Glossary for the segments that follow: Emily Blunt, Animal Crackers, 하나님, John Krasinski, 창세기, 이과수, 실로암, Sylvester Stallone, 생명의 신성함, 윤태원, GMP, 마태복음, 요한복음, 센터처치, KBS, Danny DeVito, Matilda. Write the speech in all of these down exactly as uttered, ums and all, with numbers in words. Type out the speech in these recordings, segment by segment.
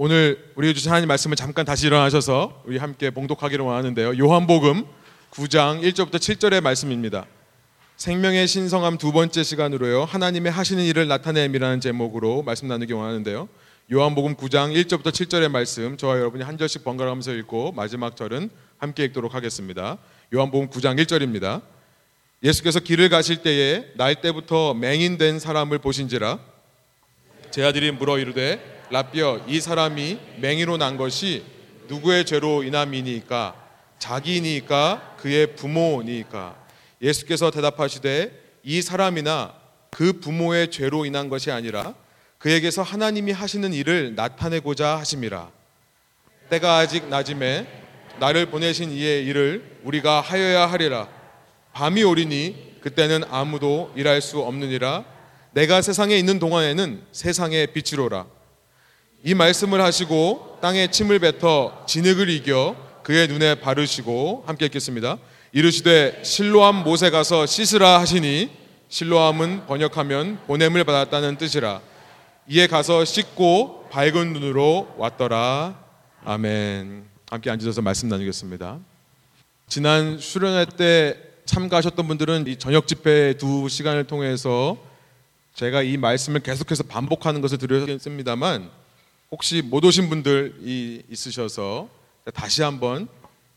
오늘 우리에게 주신 하나님 말씀을 잠깐 다시 일어나셔서 우리 함께 봉독하기를 원하는데요. 요한복음 구 장 일 절부터 칠 절의 말씀입니다. 생명의 신성함 두 번째 시간으로요, 하나님의 하시는 일을 나타냄이라는 제목으로 말씀 나누기 원하는데요. 요한복음 구 장 일 절부터 칠 절의 말씀 저와 여러분이 한 절씩 번갈아가면서 읽고 마지막 절은 함께 읽도록 하겠습니다. 요한복음 구 장 일 절입니다. 예수께서 길을 가실 때에 날 때부터 맹인된 사람을 보신지라 제자들이 물어 이르되 라삐여, 이 사람이 맹인으로 난 것이 누구의 죄로 인함이니까? 자기니까? 그의 부모니까? 예수께서 대답하시되 이 사람이나 그 부모의 죄로 인한 것이 아니라 그에게서 하나님이 하시는 일을 나타내고자 하심이라. 때가 아직 낮음에 나를 보내신 이의 일을 우리가 하여야 하리라. 밤이 오리니 그때는 아무도 일할 수 없느니라. 내가 세상에 있는 동안에는 세상의 빛이로라. 이 말씀을 하시고 땅에 침을 뱉어 진흙을 이겨 그의 눈에 바르시고, 함께 읽겠습니다. 이르시되 실로암 못에 가서 씻으라 하시니, 실로암은 번역하면 보냄을 받았다는 뜻이라. 이에 가서 씻고 밝은 눈으로 왔더라. 아멘. 함께 앉으셔서 말씀 나누겠습니다. 지난 수련회 때 참가하셨던 분들은 이 저녁 집회 두 시간을 통해서 제가 이 말씀을 계속해서 반복하는 것을 드렸습니다만, 혹시 못 오신 분들이 있으셔서 다시 한번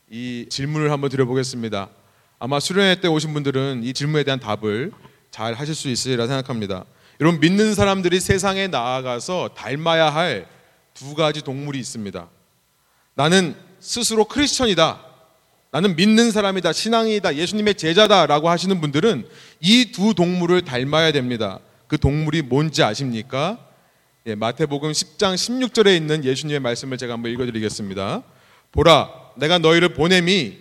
이 질문을 한번 드려보겠습니다. 아마 수련회 때 오신 분들은 이 질문에 대한 답을 잘 하실 수 있으리라 생각합니다. 여러분, 믿는 사람들이 세상에 나아가서 닮아야 할 두 가지 동물이 있습니다. 나는 스스로 크리스천이다, 나는 믿는 사람이다, 신앙이다, 예수님의 제자다 라고 하시는 분들은 이 두 동물을 닮아야 됩니다. 그 동물이 뭔지 아십니까? 예, 마태복음 십 장 십육 절에 있는 예수님의 말씀을 제가 한번 읽어드리겠습니다. 보라, 내가 너희를 보냄이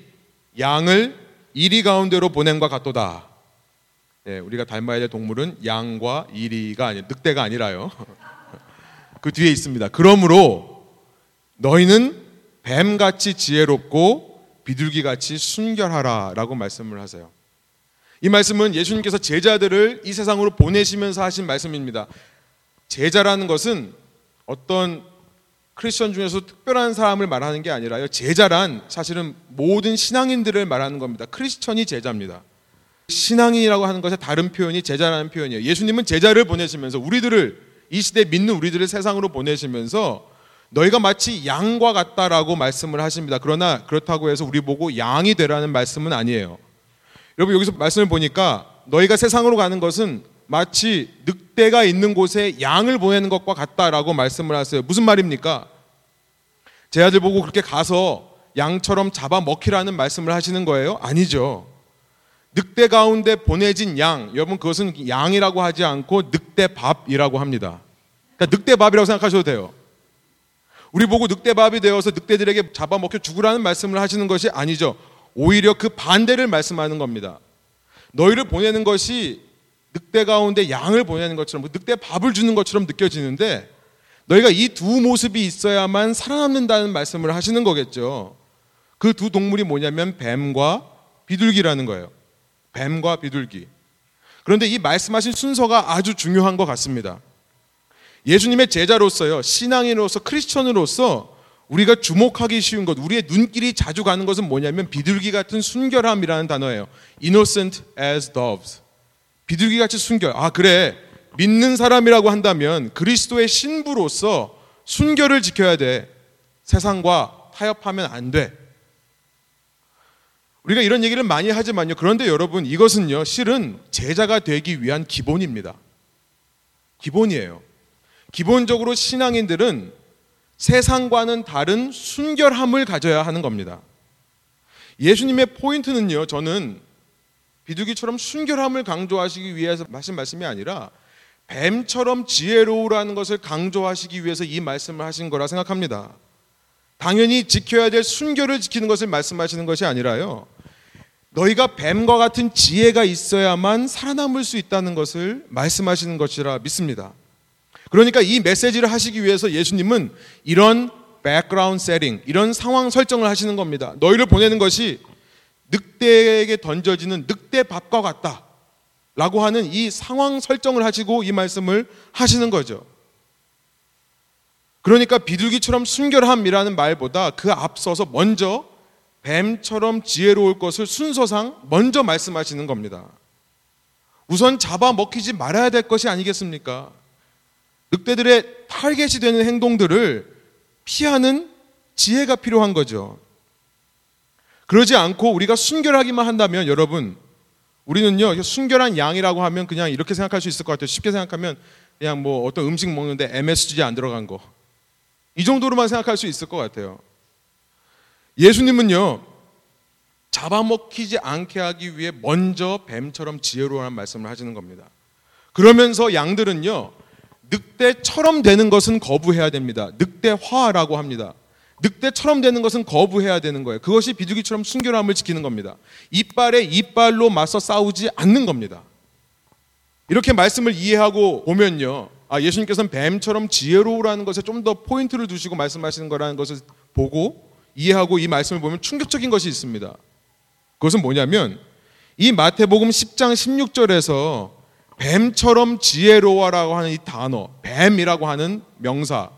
양을 이리 가운데로 보냄과 같도다. 예, 우리가 닮아야 될 동물은 양과 이리가 아니, 늑대가 아니라요. 그 뒤에 있습니다. 그러므로 너희는 뱀같이 지혜롭고 비둘기같이 순결하라 라고 말씀을 하세요. 이 말씀은 예수님께서 제자들을 이 세상으로 보내시면서 하신 말씀입니다. 제자라는 것은 어떤 크리스천 중에서 특별한 사람을 말하는 게 아니라요, 제자란 사실은 모든 신앙인들을 말하는 겁니다. 크리스천이 제자입니다. 신앙인이라고 하는 것의 다른 표현이 제자라는 표현이에요. 예수님은 제자를 보내시면서 우리들을, 이 시대에 믿는 우리들을 세상으로 보내시면서 너희가 마치 양과 같다라고 말씀을 하십니다. 그러나 그렇다고 해서 우리 보고 양이 되라는 말씀은 아니에요. 여러분, 여기서 말씀을 보니까 너희가 세상으로 가는 것은 마치 늑대가 있는 곳에 양을 보내는 것과 같다라고 말씀을 하세요. 무슨 말입니까? 제자들 보고 그렇게 가서 양처럼 잡아먹히라는 말씀을 하시는 거예요? 아니죠. 늑대 가운데 보내진 양, 여러분 그것은 양이라고 하지 않고 늑대밥이라고 합니다. 그러니까 늑대밥이라고 생각하셔도 돼요. 우리 보고 늑대밥이 되어서 늑대들에게 잡아먹혀 죽으라는 말씀을 하시는 것이 아니죠. 오히려 그 반대를 말씀하는 겁니다. 너희를 보내는 것이 늑대 가운데 양을 보내는 것처럼, 늑대 밥을 주는 것처럼 느껴지는데 너희가 이 두 모습이 있어야만 살아남는다는 말씀을 하시는 거겠죠. 그 두 동물이 뭐냐면 뱀과 비둘기라는 거예요. 뱀과 비둘기. 그런데 이 말씀하신 순서가 아주 중요한 것 같습니다. 예수님의 제자로서요, 신앙인으로서, 크리스천으로서 우리가 주목하기 쉬운 것, 우리의 눈길이 자주 가는 것은 뭐냐면 비둘기 같은 순결함이라는 단어예요. Innocent as doves. 비둘기같이 순결. 아, 그래, 믿는 사람이라고 한다면 그리스도의 신부로서 순결을 지켜야 돼. 세상과 타협하면 안 돼. 우리가 이런 얘기를 많이 하지만요, 그런데 여러분, 이것은요 실은 제자가 되기 위한 기본입니다. 기본이에요. 기본적으로 신앙인들은 세상과는 다른 순결함을 가져야 하는 겁니다. 예수님의 포인트는요, 저는 비둘기처럼 순결함을 강조하시기 위해서 하신 말씀이 아니라 뱀처럼 지혜로우라는 것을 강조하시기 위해서 이 말씀을 하신 거라 생각합니다. 당연히 지켜야 될 순결을 지키는 것을 말씀하시는 것이 아니라요, 너희가 뱀과 같은 지혜가 있어야만 살아남을 수 있다는 것을 말씀하시는 것이라 믿습니다. 그러니까 이 메시지를 하시기 위해서 예수님은 이런 백그라운드 세팅, 이런 상황 설정을 하시는 겁니다. 너희를 보내는 것이 늑대에게 던져지는 늑대 밥과 같다 라고 하는 이 상황 설정을 하시고 이 말씀을 하시는 거죠. 그러니까 비둘기처럼 순결함이라는 말보다 그 앞서서 먼저 뱀처럼 지혜로울 것을 순서상 먼저 말씀하시는 겁니다. 우선 잡아먹히지 말아야 될 것이 아니겠습니까? 늑대들의 타겟이 되는 행동들을 피하는 지혜가 필요한 거죠. 그러지 않고 우리가 순결하기만 한다면, 여러분, 우리는요, 순결한 양이라고 하면 그냥 이렇게 생각할 수 있을 것 같아요. 쉽게 생각하면 그냥 뭐 어떤 음식 먹는데 엠에스지 안 들어간 거, 이 정도로만 생각할 수 있을 것 같아요. 예수님은요, 잡아먹히지 않게 하기 위해 먼저 뱀처럼 지혜로우라는 말씀을 하시는 겁니다. 그러면서 양들은요, 늑대처럼 되는 것은 거부해야 됩니다. 늑대화라고 합니다. 늑대처럼 되는 것은 거부해야 되는 거예요. 그것이 비둘기처럼 순결함을 지키는 겁니다. 이빨에 이빨로 맞서 싸우지 않는 겁니다. 이렇게 말씀을 이해하고 보면요, 아, 예수님께서는 뱀처럼 지혜로우라는 것에 좀 더 포인트를 두시고 말씀하시는 거라는 것을 보고 이해하고 이 말씀을 보면 충격적인 것이 있습니다. 그것은 뭐냐면, 이 마태복음 십 장 십육 절에서 뱀처럼 지혜로워라고 하는 이 단어, 뱀이라고 하는 명사,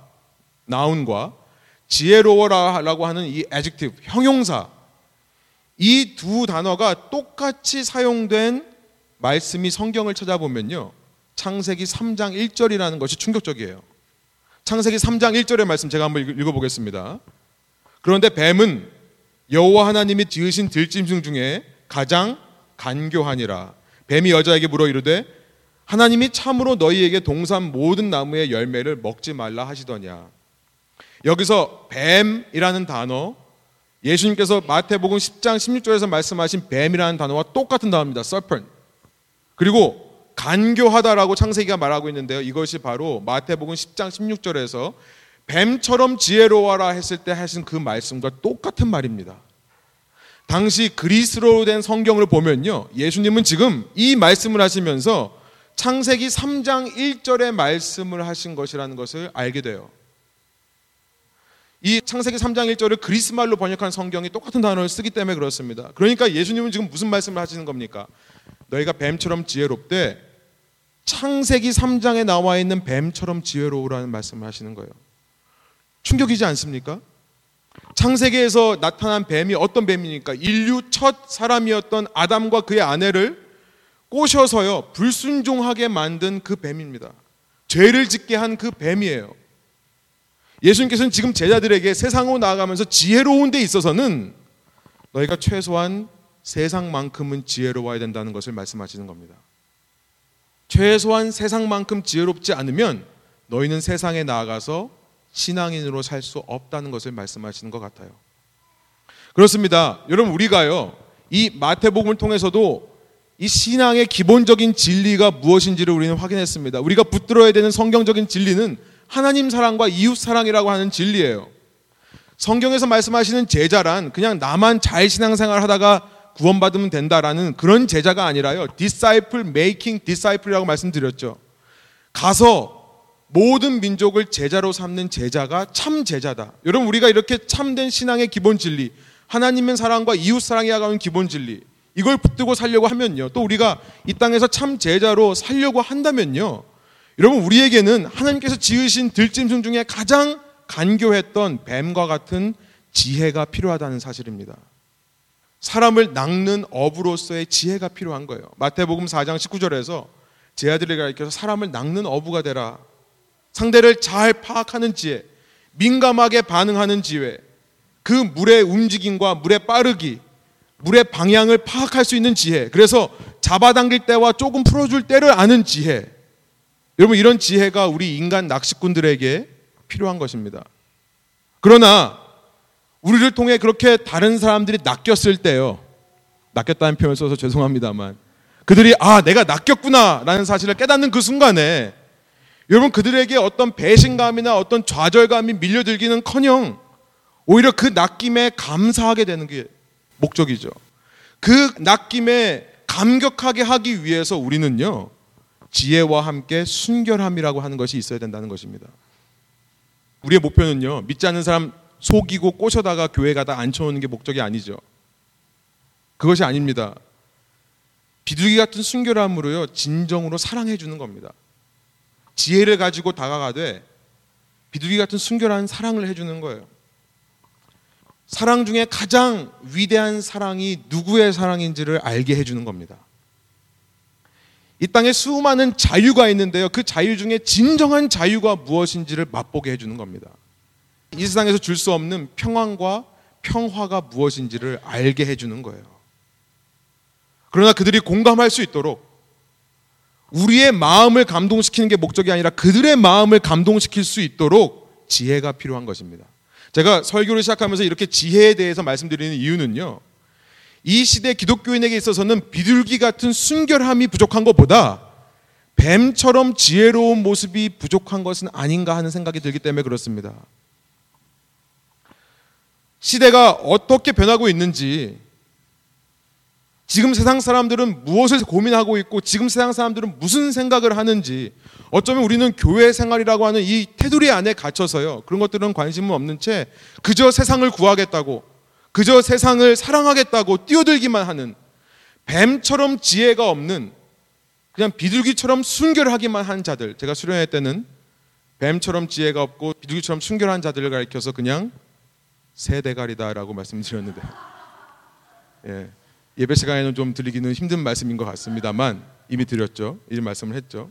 나운과 지혜로워라고 하는 이 adjective, 형용사, 이 두 단어가 똑같이 사용된 말씀이 성경을 찾아보면요, 창세기 삼 장 일 절이라는 것이 충격적이에요. 창세기 삼 장 일 절의 말씀 제가 한번 읽어보겠습니다. 그런데 뱀은 여호와 하나님이 지으신 들짐승 중에 가장 간교하니라. 뱀이 여자에게 물어 이르되, 하나님이 참으로 너희에게 동산 모든 나무의 열매를 먹지 말라 하시더냐. 여기서 뱀이라는 단어, 예수님께서 마태복음 십 장 십육 절에서 말씀하신 뱀이라는 단어와 똑같은 단어입니다. serpent. 그리고 간교하다라고 창세기가 말하고 있는데요, 이것이 바로 마태복음 십 장 십육 절에서 뱀처럼 지혜로워라 했을 때 하신 그 말씀과 똑같은 말입니다. 당시 그리스로 된 성경을 보면요, 예수님은 지금 이 말씀을 하시면서 창세기 삼 장 일 절의 말씀을 하신 것이라는 것을 알게 돼요. 이 창세기 삼 장 일 절을 그리스 말로 번역한 성경이 똑같은 단어를 쓰기 때문에 그렇습니다. 그러니까 예수님은 지금 무슨 말씀을 하시는 겁니까? 너희가 뱀처럼 지혜롭되 창세기 삼 장에 나와 있는 뱀처럼 지혜로우라는 말씀을 하시는 거예요. 충격이지 않습니까? 창세기에서 나타난 뱀이 어떤 뱀입니까? 인류 첫 사람이었던 아담과 그의 아내를 꼬셔서요, 불순종하게 만든 그 뱀입니다. 죄를 짓게 한 그 뱀이에요. 예수님께서는 지금 제자들에게 세상으로 나아가면서 지혜로운 데 있어서는 너희가 최소한 세상만큼은 지혜로워야 된다는 것을 말씀하시는 겁니다. 최소한 세상만큼 지혜롭지 않으면 너희는 세상에 나아가서 신앙인으로 살 수 없다는 것을 말씀하시는 것 같아요. 그렇습니다. 여러분, 우리가요, 이 마태복음을 통해서도 이 신앙의 기본적인 진리가 무엇인지를 우리는 확인했습니다. 우리가 붙들어야 되는 성경적인 진리는 하나님 사랑과 이웃 사랑이라고 하는 진리예요. 성경에서 말씀하시는 제자란 그냥 나만 잘 신앙생활 하다가 구원받으면 된다라는 그런 제자가 아니라요, disciple making disciple이라고 말씀드렸죠. 가서 모든 민족을 제자로 삼는 제자가 참 제자다. 여러분, 우리가 이렇게 참된 신앙의 기본 진리, 하나님의 사랑과 이웃 사랑이라고 하는 기본 진리, 이걸 붙들고 살려고 하면요, 또 우리가 이 땅에서 참 제자로 살려고 한다면요, 여러분, 우리에게는 하나님께서 지으신 들짐승 중에 가장 간교했던 뱀과 같은 지혜가 필요하다는 사실입니다. 사람을 낚는 어부로서의 지혜가 필요한 거예요. 마태복음 사 장 십구 절에서 제자들에게 가르쳐서 사람을 낚는 어부가 되라. 상대를 잘 파악하는 지혜, 민감하게 반응하는 지혜, 그 물의 움직임과 물의 빠르기, 물의 방향을 파악할 수 있는 지혜, 그래서 잡아당길 때와 조금 풀어줄 때를 아는 지혜. 여러분, 이런 지혜가 우리 인간 낚시꾼들에게 필요한 것입니다. 그러나 우리를 통해 그렇게 다른 사람들이 낚였을 때요, 낚였다는 표현을 써서 죄송합니다만, 그들이 아, 내가 낚였구나 라는 사실을 깨닫는 그 순간에, 여러분, 그들에게 어떤 배신감이나 어떤 좌절감이 밀려들기는커녕 오히려 그 낚임에 감사하게 되는 게 목적이죠. 그 낚임에 감격하게 하기 위해서 우리는요, 지혜와 함께 순결함이라고 하는 것이 있어야 된다는 것입니다. 우리의 목표는요, 믿지 않는 사람 속이고 꼬셔다가 교회 가다 앉혀오는 게 목적이 아니죠. 그것이 아닙니다. 비둘기 같은 순결함으로요, 진정으로 사랑해 주는 겁니다. 지혜를 가지고 다가가되 비둘기 같은 순결한 사랑을 해주는 거예요. 사랑 중에 가장 위대한 사랑이 누구의 사랑인지를 알게 해주는 겁니다. 이 땅에 수많은 자유가 있는데요, 그 자유 중에 진정한 자유가 무엇인지를 맛보게 해주는 겁니다. 이 세상에서 줄 수 없는 평안과 평화가 무엇인지를 알게 해주는 거예요. 그러나 그들이 공감할 수 있도록 우리의 마음을 감동시키는 게 목적이 아니라 그들의 마음을 감동시킬 수 있도록 지혜가 필요한 것입니다. 제가 설교를 시작하면서 이렇게 지혜에 대해서 말씀드리는 이유는요, 이 시대 기독교인에게 있어서는 비둘기 같은 순결함이 부족한 것보다 뱀처럼 지혜로운 모습이 부족한 것은 아닌가 하는 생각이 들기 때문에 그렇습니다. 시대가 어떻게 변하고 있는지, 지금 세상 사람들은 무엇을 고민하고 있고 지금 세상 사람들은 무슨 생각을 하는지, 어쩌면 우리는 교회 생활이라고 하는 이 테두리 안에 갇혀서요, 그런 것들은 관심은 없는 채 그저 세상을 구하겠다고, 그저 세상을 사랑하겠다고 뛰어들기만 하는, 뱀처럼 지혜가 없는, 그냥 비둘기처럼 순결하기만 한 자들. 제가 수련회 때는 뱀처럼 지혜가 없고 비둘기처럼 순결한 자들을 가리켜서 그냥 새대가리다라고 말씀드렸는데, 예, 예배 시간에는 좀 들리기는 힘든 말씀인 것 같습니다만 이미 드렸죠. 이 말씀을 했죠.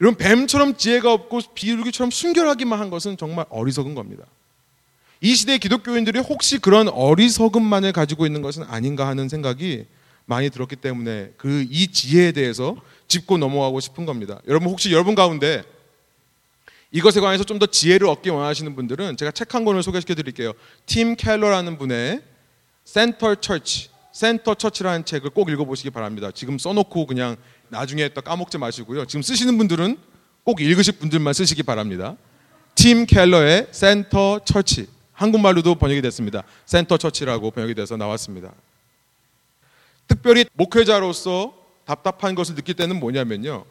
이런 뱀처럼 지혜가 없고 비둘기처럼 순결하기만 한 것은 정말 어리석은 겁니다. 이 시대의 기독교인들이 혹시 그런 어리석음만을 가지고 있는 것은 아닌가 하는 생각이 많이 들었기 때문에 그 이 지혜에 대해서 짚고 넘어가고 싶은 겁니다. 여러분, 혹시 여러분 가운데 이것에 관해서 좀 더 지혜를 얻기 원하시는 분들은 제가 책 한 권을 소개시켜 드릴게요. 팀 켈러라는 분의 센터처치, 센터처치라는 책을 꼭 읽어보시기 바랍니다. 지금 써놓고 그냥 나중에 또 까먹지 마시고요. 지금 쓰시는 분들은 꼭 읽으실 분들만 쓰시기 바랍니다. 팀 켈러의 센터처치, 한국말로도 번역이 됐습니다. 센터처치라고 번역이 돼서 나왔습니다. 특별히 목회자로서 답답한 것을 느낄 때는 뭐냐면요,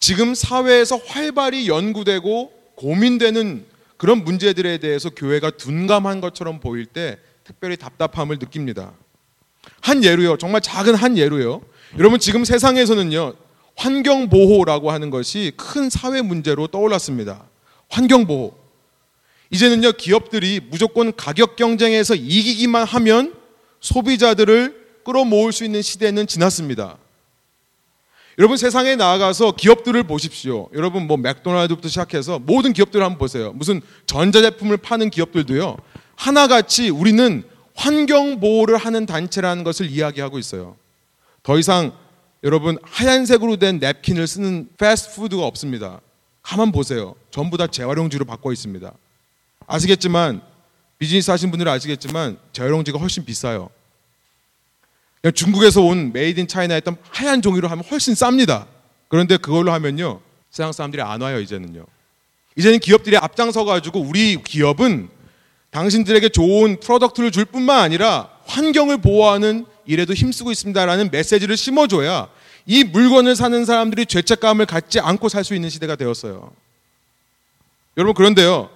지금 사회에서 활발히 연구되고 고민되는 그런 문제들에 대해서 교회가 둔감한 것처럼 보일 때 특별히 답답함을 느낍니다. 한 예로요, 정말 작은 한 예로요, 여러분 지금 세상에서는요 환경보호라고 하는 것이 큰 사회 문제로 떠올랐습니다. 환경보호, 이제는요 기업들이 무조건 가격 경쟁에서 이기기만 하면 소비자들을 끌어모을 수 있는 시대는 지났습니다. 여러분, 세상에 나아가서 기업들을 보십시오. 여러분, 뭐 맥도날드부터 시작해서 모든 기업들을 한번 보세요. 무슨 전자제품을 파는 기업들도요 하나같이 우리는 환경보호를 하는 단체라는 것을 이야기하고 있어요. 더 이상 여러분 하얀색으로 된 냅킨을 쓰는 패스트푸드가 없습니다. 가만 보세요. 전부 다 재활용지로 바꿔 있습니다. 아시겠지만, 비즈니스 하신 분들은 아시겠지만 재활용지가 훨씬 비싸요. 중국에서 온 메이드 인 차이나 했던 하얀 종이로 하면 훨씬 쌉니다. 그런데 그걸로 하면요 세상 사람들이 안 와요. 이제는요 이제는 기업들이 앞장서가지고 우리 기업은 당신들에게 좋은 프로덕트를 줄 뿐만 아니라 환경을 보호하는 일에도 힘쓰고 있습니다라는 메시지를 심어줘야 이 물건을 사는 사람들이 죄책감을 갖지 않고 살 수 있는 시대가 되었어요. 여러분, 그런데요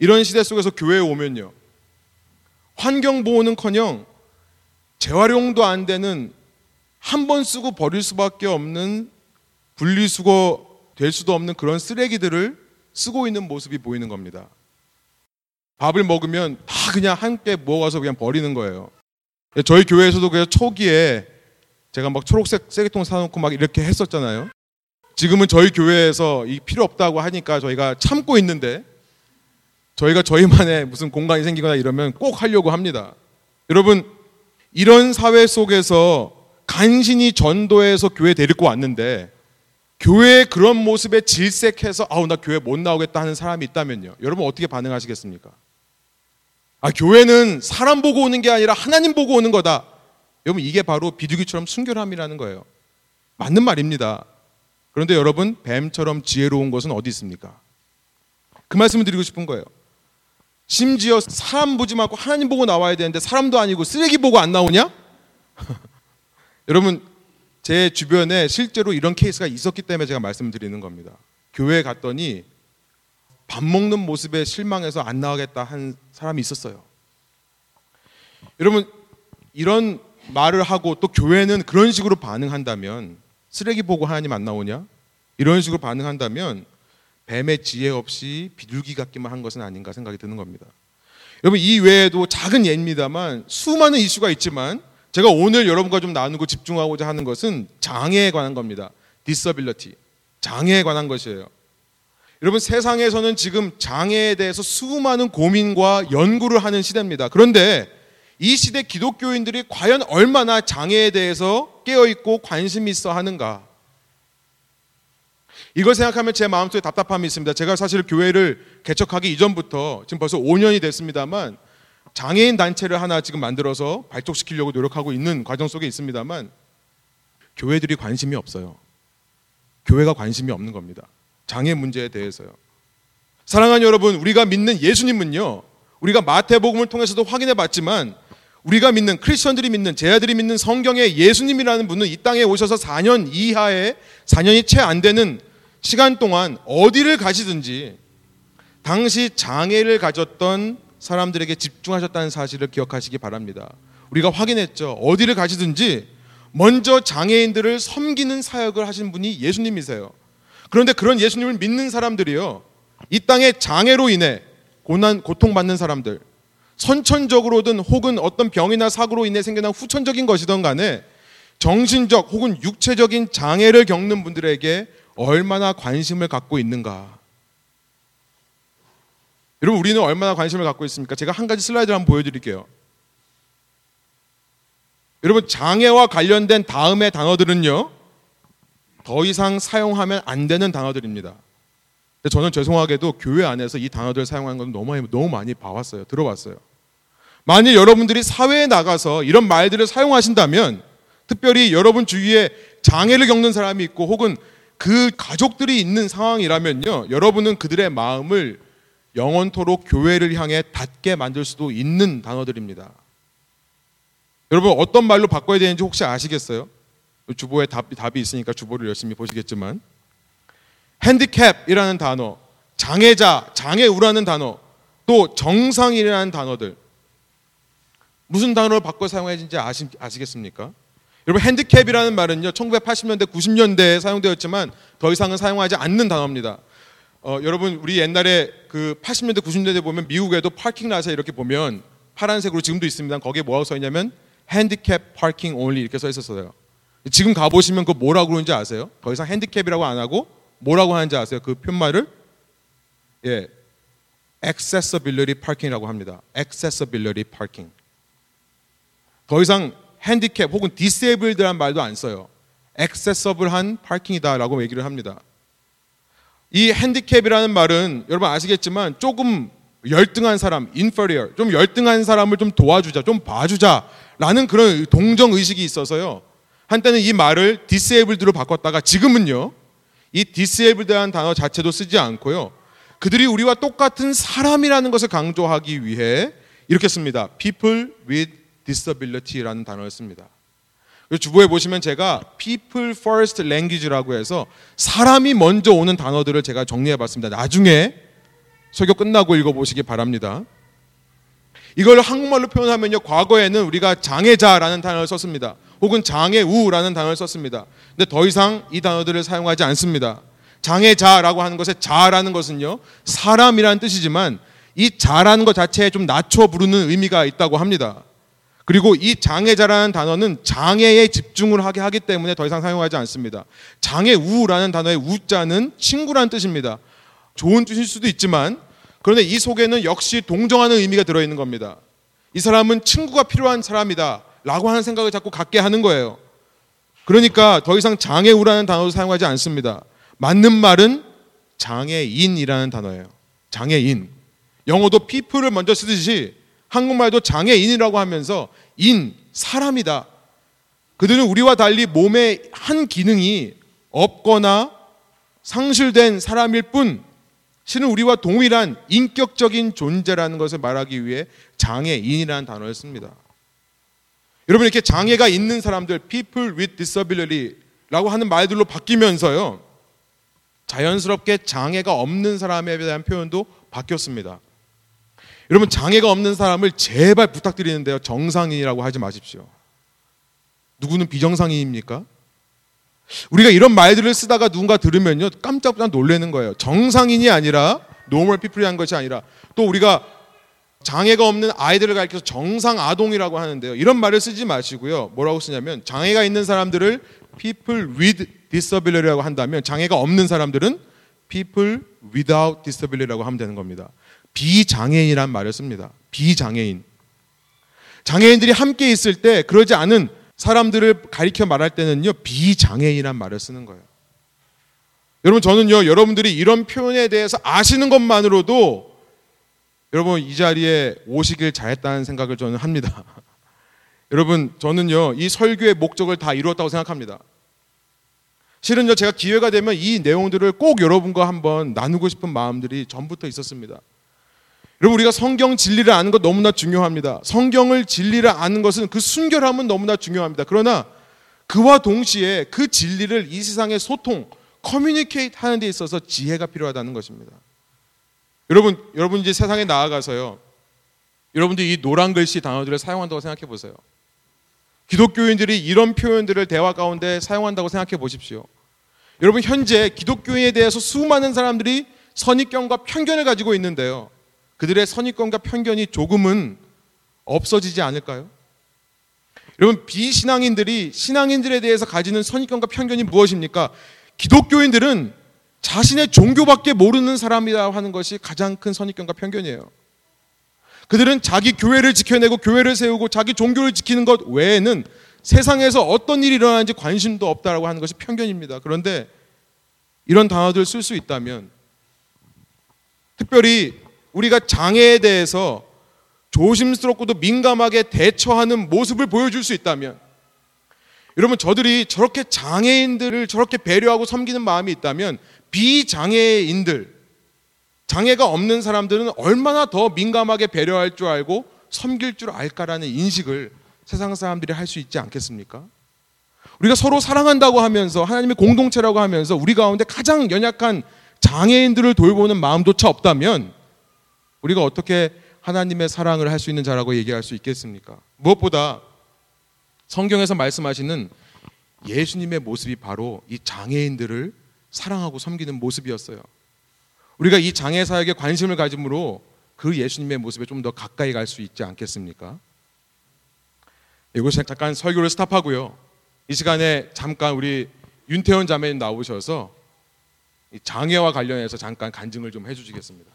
이런 시대 속에서 교회에 오면요 환경보호는커녕 재활용도 안 되는, 한 번 쓰고 버릴 수밖에 없는, 분리수거 될 수도 없는 그런 쓰레기들을 쓰고 있는 모습이 보이는 겁니다. 밥을 먹으면 다 그냥 함께 모아서 그냥 버리는 거예요. 저희 교회에서도 그냥 초기에 제가 막 초록색 쓰레기통 사놓고 막 이렇게 했었잖아요. 지금은 저희 교회에서 이 필요 없다고 하니까 저희가 참고 있는데, 저희가 저희만의 무슨 공간이 생기거나 이러면 꼭 하려고 합니다. 여러분, 이런 사회 속에서 간신히 전도해서 교회 데리고 왔는데 교회의 그런 모습에 질색해서 아우 나 교회 못 나오겠다 하는 사람이 있다면요, 여러분 어떻게 반응하시겠습니까? 아, 교회는 사람 보고 오는 게 아니라 하나님 보고 오는 거다. 여러분, 이게 바로 비둘기처럼 순결함이라는 거예요. 맞는 말입니다. 그런데 여러분, 뱀처럼 지혜로운 것은 어디 있습니까? 그 말씀을 드리고 싶은 거예요. 심지어 사람 보지 말고 하나님 보고 나와야 되는데 사람도 아니고 쓰레기 보고 안 나오냐? 여러분, 제 주변에 실제로 이런 케이스가 있었기 때문에 제가 말씀드리는 겁니다. 교회에 갔더니 밥 먹는 모습에 실망해서 안 나가겠다 한 사람이 있었어요. 여러분, 이런 말을 하고 또 교회는 그런 식으로 반응한다면, 쓰레기 보고 하나님 안 나오냐? 이런 식으로 반응한다면 뱀의 지혜 없이 비둘기 같기만 한 것은 아닌가 생각이 드는 겁니다. 여러분, 이 외에도 작은 예입니다만 수많은 이슈가 있지만 제가 오늘 여러분과 좀 나누고 집중하고자 하는 것은 장애에 관한 겁니다. disability, 장애에 관한 것이에요. 여러분, 세상에서는 지금 장애에 대해서 수많은 고민과 연구를 하는 시대입니다. 그런데 이 시대 기독교인들이 과연 얼마나 장애에 대해서 깨어있고 관심이 있어 하는가, 이걸 생각하면 제 마음속에 답답함이 있습니다. 제가 사실 교회를 개척하기 이전부터 지금 벌써 오 년이 됐습니다만 장애인 단체를 하나 지금 만들어서 발족시키려고 노력하고 있는 과정 속에 있습니다만 교회들이 관심이 없어요. 교회가 관심이 없는 겁니다. 장애 문제에 대해서요. 사랑하는 여러분, 우리가 믿는 예수님은요, 우리가 마태복음을 통해서도 확인해 봤지만 우리가 믿는, 크리스천들이 믿는, 제자들이 믿는 성경의 예수님이라는 분은 이 땅에 오셔서 사 년 이하의, 사 년이 채 안 되는 시간 동안 어디를 가시든지 당시 장애를 가졌던 사람들에게 집중하셨다는 사실을 기억하시기 바랍니다. 우리가 확인했죠. 어디를 가시든지 먼저 장애인들을 섬기는 사역을 하신 분이 예수님이세요. 그런데 그런 예수님을 믿는 사람들이요, 이 땅에 장애로 인해 고난, 고통받는 사람들, 선천적으로든 혹은 어떤 병이나 사고로 인해 생겨난 후천적인 것이든 간에 정신적 혹은 육체적인 장애를 겪는 분들에게 얼마나 관심을 갖고 있는가. 여러분, 우리는 얼마나 관심을 갖고 있습니까? 제가 한 가지 슬라이드를 한번 보여드릴게요. 여러분, 장애와 관련된 다음의 단어들은요, 더 이상 사용하면 안 되는 단어들입니다. 저는 죄송하게도 교회 안에서 이 단어들을 사용하는 건 너무, 너무 많이 봐왔어요. 들어봤어요. 만일 여러분들이 사회에 나가서 이런 말들을 사용하신다면, 특별히 여러분 주위에 장애를 겪는 사람이 있고 혹은 그 가족들이 있는 상황이라면요, 여러분은 그들의 마음을 영원토록 교회를 향해 닿게 만들 수도 있는 단어들입니다. 여러분, 어떤 말로 바꿔야 되는지 혹시 아시겠어요? 주보에 답, 답이 있으니까 주보를 열심히 보시겠지만, 핸디캡이라는 단어, 장애자, 장애우라는 단어, 또 정상이라는 단어들, 무슨 단어를 바꿔 사용해야 되는지 아시, 아시겠습니까? 여러분, 핸디캡이라는 말은요, 천구백팔십 년대, 구십 년대에 사용되었지만 더 이상은 사용하지 않는 단어입니다. 어, 여러분, 우리 옛날에 그 팔십 년대, 구십 년대 보면 미국에도 파킹라트에 이렇게 보면 파란색으로 지금도 있습니다. 거기에 뭐라고 써있냐면 핸디캡 파킹 온리 이렇게 써있었어요. 지금 가보시면 그거 뭐라고 그러는지 아세요? 더 이상 핸디캡이라고 안 하고 뭐라고 하는지 아세요? 그 푯말을, 예, accessibility parking이라고 합니다. accessibility parking. 더 이상 핸디캡 혹은 disabled란 말도 안 써요. accessible한 parking이다라고 얘기를 합니다. 이 핸디캡이라는 말은 여러분 아시겠지만 조금 열등한 사람, inferior, 좀 열등한 사람을 좀 도와주자, 좀 봐주자라는 그런 동정 의식이 있어서요, 한때는 이 말을 disabled로 바꿨다가 지금은요, 이 disabled라는 단어 자체도 쓰지 않고요, 그들이 우리와 똑같은 사람이라는 것을 강조하기 위해 이렇게 씁니다. people with disability라는 단어를 씁니다. 주보에 보시면 제가 people first language라고 해서 사람이 먼저 오는 단어들을 제가 정리해봤습니다. 나중에 설교 끝나고 읽어보시기 바랍니다. 이걸 한국말로 표현하면요, 과거에는 우리가 장애자라는 단어를 썼습니다. 혹은 장애우라는 단어를 썼습니다. 근데 더 이상 이 단어들을 사용하지 않습니다. 장애자라고 하는 것의 자라는 것은요, 사람이라는 뜻이지만 이 자라는 것 자체에 좀 낮춰 부르는 의미가 있다고 합니다. 그리고 이 장애자라는 단어는 장애에 집중을 하게 하기 때문에 더 이상 사용하지 않습니다. 장애우라는 단어의 우자는 친구라는 뜻입니다. 좋은 뜻일 수도 있지만 그런데 이 속에는 역시 동정하는 의미가 들어있는 겁니다. 이 사람은 친구가 필요한 사람이다 라고 하는 생각을 자꾸 갖게 하는 거예요. 그러니까 더 이상 장애우라는 단어도 사용하지 않습니다. 맞는 말은 장애인이라는 단어예요. 장애인. 영어도 people을 먼저 쓰듯이 한국말도 장애인이라고 하면서 인, 사람이다. 그들은 우리와 달리 몸의 한 기능이 없거나 상실된 사람일 뿐 실은 우리와 동일한 인격적인 존재라는 것을 말하기 위해 장애인이라는 단어를 씁니다. 여러분, 이렇게 장애가 있는 사람들, people with disability라고 하는 말들로 바뀌면서요, 자연스럽게 장애가 없는 사람에 대한 표현도 바뀌었습니다. 여러분, 장애가 없는 사람을 제발 부탁드리는데요, 정상인이라고 하지 마십시오. 누구는 비정상인입니까? 우리가 이런 말들을 쓰다가 누군가 들으면요 깜짝 놀라는 거예요. 정상인이 아니라 노멀 피플이 한 것이 아니라, 또 우리가 장애가 없는 아이들을 가르쳐서 정상 아동이라고 하는데요, 이런 말을 쓰지 마시고요, 뭐라고 쓰냐면 장애가 있는 사람들을 people with disability라고 한다면 장애가 없는 사람들은 people without disability라고 하면 되는 겁니다. 비장애인이란 말을 씁니다. 비장애인. 장애인들이 함께 있을 때 그러지 않은 사람들을 가리켜 말할 때는요 비장애인이란 말을 쓰는 거예요. 여러분, 저는요 여러분들이 이런 표현에 대해서 아시는 것만으로도 여러분 이 자리에 오시길 잘했다는 생각을 저는 합니다. 여러분, 저는요 이 설교의 목적을 다 이루었다고 생각합니다. 실은요 제가 기회가 되면 이 내용들을 꼭 여러분과 한번 나누고 싶은 마음들이 전부터 있었습니다. 여러분, 우리가 성경 진리를 아는 것 너무나 중요합니다. 성경을 진리를 아는 것은 그 순결함은 너무나 중요합니다. 그러나 그와 동시에 그 진리를 이 세상에 소통, 커뮤니케이트 하는 데 있어서 지혜가 필요하다는 것입니다. 여러분, 여러분 이제 세상에 나아가서요 여러분들이 이 노란 글씨 단어들을 사용한다고 생각해 보세요. 기독교인들이 이런 표현들을 대화 가운데 사용한다고 생각해 보십시오. 여러분, 현재 기독교인에 대해서 수많은 사람들이 선입견과 편견을 가지고 있는데요, 그들의 선입견과 편견이 조금은 없어지지 않을까요? 여러분, 비신앙인들이 신앙인들에 대해서 가지는 선입견과 편견이 무엇입니까? 기독교인들은 자신의 종교밖에 모르는 사람이라고 하는 것이 가장 큰 선입견과 편견이에요. 그들은 자기 교회를 지켜내고 교회를 세우고 자기 종교를 지키는 것 외에는 세상에서 어떤 일이 일어나는지 관심도 없다라고 하는 것이 편견입니다. 그런데 이런 단어들을 쓸 수 있다면, 특별히 우리가 장애에 대해서 조심스럽고도 민감하게 대처하는 모습을 보여줄 수 있다면, 여러분 저들이 저렇게 장애인들을 저렇게 배려하고 섬기는 마음이 있다면 비장애인들, 장애가 없는 사람들은 얼마나 더 민감하게 배려할 줄 알고 섬길 줄 알까라는 인식을 세상 사람들이 할 수 있지 않겠습니까? 우리가 서로 사랑한다고 하면서, 하나님의 공동체라고 하면서 우리 가운데 가장 연약한 장애인들을 돌보는 마음조차 없다면 우리가 어떻게 하나님의 사랑을 할 수 있는 자라고 얘기할 수 있겠습니까? 무엇보다 성경에서 말씀하시는 예수님의 모습이 바로 이 장애인들을 사랑하고 섬기는 모습이었어요. 우리가 이 장애 사역에 관심을 가짐으로 그 예수님의 모습에 좀 더 가까이 갈 수 있지 않겠습니까? 이곳에 잠깐 설교를 스탑하고요, 이 시간에 잠깐 우리 윤태원 자매님 나오셔서 이 장애와 관련해서 잠깐 간증을 좀 해주시겠습니다.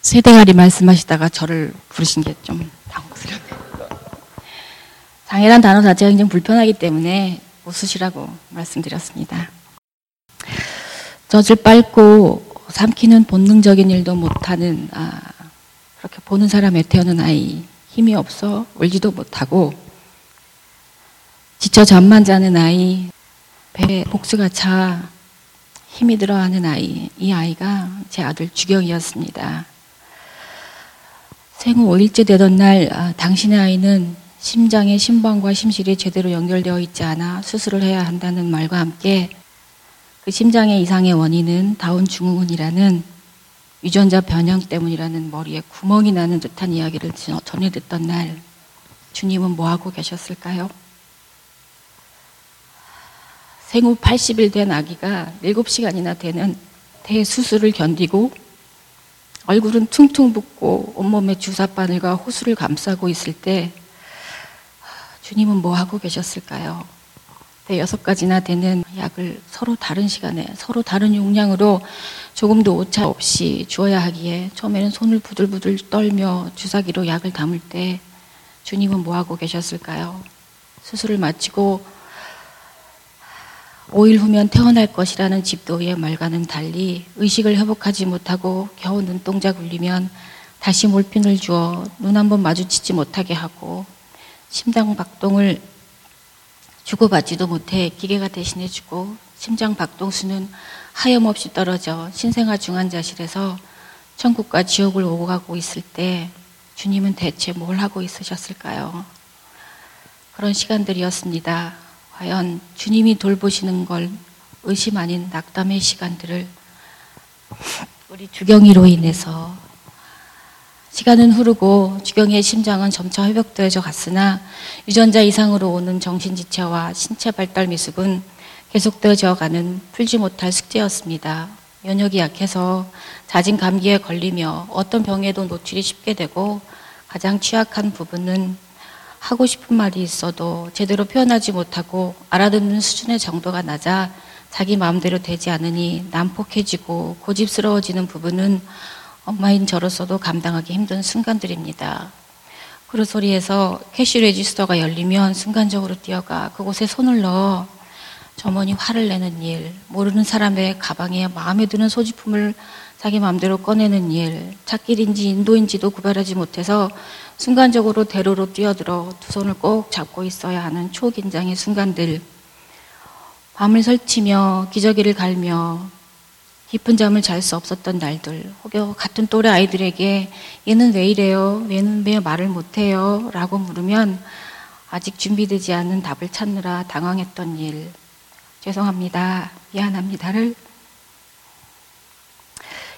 세대가리 말씀하시다가 저를 부르신 게 좀 당혹스럽네요. 장애란 단어 자체가 굉장히 불편하기 때문에 웃으시라고 말씀드렸습니다. 젖을 빨고 삼키는 본능적인 일도 못하는, 아, 그렇게 보는 사람 애태우는 아이, 힘이 없어 울지도 못하고 지쳐 잠만 자는 아이, 배에 복수가 차 힘이 들어하는 아이, 이 아이가 제 아들 주경이었습니다. 생후 오 일째 되던 날, 아, 당신의 아이는 심장의 심방과 심실이 제대로 연결되어 있지 않아 수술을 해야 한다는 말과 함께 그 심장의 이상의 원인은 다운 증후군이라는 유전자 변형 때문이라는 머리에 구멍이 나는 듯한 이야기를 전해 듣던 날, 주님은 뭐하고 계셨을까요? 생후 팔십 일 된 아기가 일곱 시간이나 되는 대수술을 견디고 얼굴은 퉁퉁 붓고 온몸에 주사바늘과 호수를 감싸고 있을 때 주님은 뭐하고 계셨을까요? 여섯 가지나 되는 약을 서로 다른 시간에 서로 다른 용량으로 조금도 오차 없이 주어야 하기에 처음에는 손을 부들부들 떨며 주사기로 약을 담을 때 주님은 뭐하고 계셨을까요? 수술을 마치고 오 일 후면 퇴원할 것이라는 집도의 말과는 달리 의식을 회복하지 못하고 겨우 눈동자 굴리면 다시 몰핀을 주어 눈 한번 마주치지 못하게 하고 심장 박동을 주고받지도 못해 기계가 대신해주고 심장 박동수는 하염없이 떨어져 신생아 중환자실에서 천국과 지옥을 오고 가고 있을 때 주님은 대체 뭘 하고 있으셨을까요? 그런 시간들이었습니다. 과연 주님이 돌보시는 걸 의심 아닌 낙담의 시간들을 우리 주경이로 인해서 시간은 흐르고 주경이의 심장은 점차 회복되어져 갔으나 유전자 이상으로 오는 정신지체와 신체 발달 미숙은 계속되어져 가는 풀지 못할 숙제였습니다. 면역이 약해서 잦은 감기에 걸리며 어떤 병에도 노출이 쉽게 되고 가장 취약한 부분은 하고 싶은 말이 있어도 제대로 표현하지 못하고 알아듣는 수준의 정도가 낮아 자기 마음대로 되지 않으니 난폭해지고 고집스러워지는 부분은 엄마인 저로서도 감당하기 힘든 순간들입니다. 구르소리에서 캐시 레지스터가 열리면 순간적으로 뛰어가 그곳에 손을 넣어 점원이 화를 내는 일, 모르는 사람의 가방에 마음에 드는 소지품을 자기 마음대로 꺼내는 일, 찻길인지 인도인지도 구별하지 못해서 순간적으로 대로로 뛰어들어 두 손을 꼭 잡고 있어야 하는 초긴장의 순간들, 밤을 설치며 기저귀를 갈며 깊은 잠을 잘 수 없었던 날들, 혹여 같은 또래 아이들에게 얘는 왜 이래요? 얘는 왜 말을 못해요? 라고 물으면 아직 준비되지 않은 답을 찾느라 당황했던 일, 죄송합니다, 미안합니다를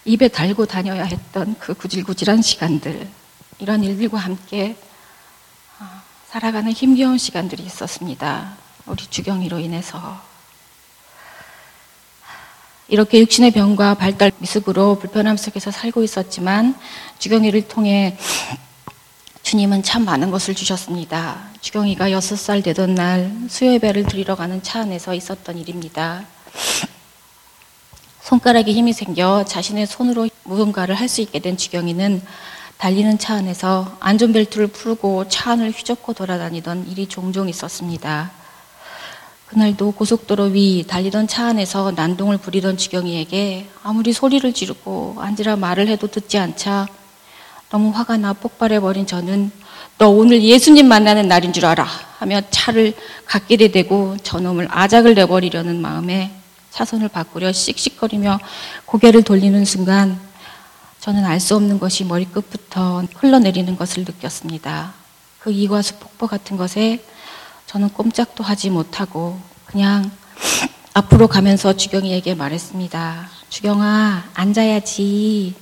입에 달고 다녀야 했던 그 구질구질한 시간들, 이런 일들과 함께 살아가는 힘겨운 시간들이 있었습니다. 우리 주경이로 인해서 이렇게 육신의 병과 발달 미숙으로 불편함 속에서 살고 있었지만 주경이를 통해 주님은 참 많은 것을 주셨습니다. 주경이가 여섯 살 되던 날 수요예배를 드리러 가는 차 안에서 있었던 일입니다. 손가락에 힘이 생겨 자신의 손으로 무언가를 할 수 있게 된 주경이는 달리는 차 안에서 안전벨트를 풀고 차 안을 휘젓고 돌아다니던 일이 종종 있었습니다. 그날도 고속도로 위 달리던 차 안에서 난동을 부리던 주경이에게 아무리 소리를 지르고 앉으라 말을 해도 듣지 않자 너무 화가 나 폭발해버린 저는 너 오늘 예수님 만나는 날인 줄 알아 하며 차를 갓길에 대고 저놈을 아작을 내버리려는 마음에 차선을 바꾸려 씩씩거리며 고개를 돌리는 순간 저는 알 수 없는 것이 머리끝부터 흘러내리는 것을 느꼈습니다. 그 이과수 폭포 같은 것에 저는 꼼짝도 하지 못하고 그냥 앞으로 가면서 주경이에게 말했습니다. 주경아, 앉아야지.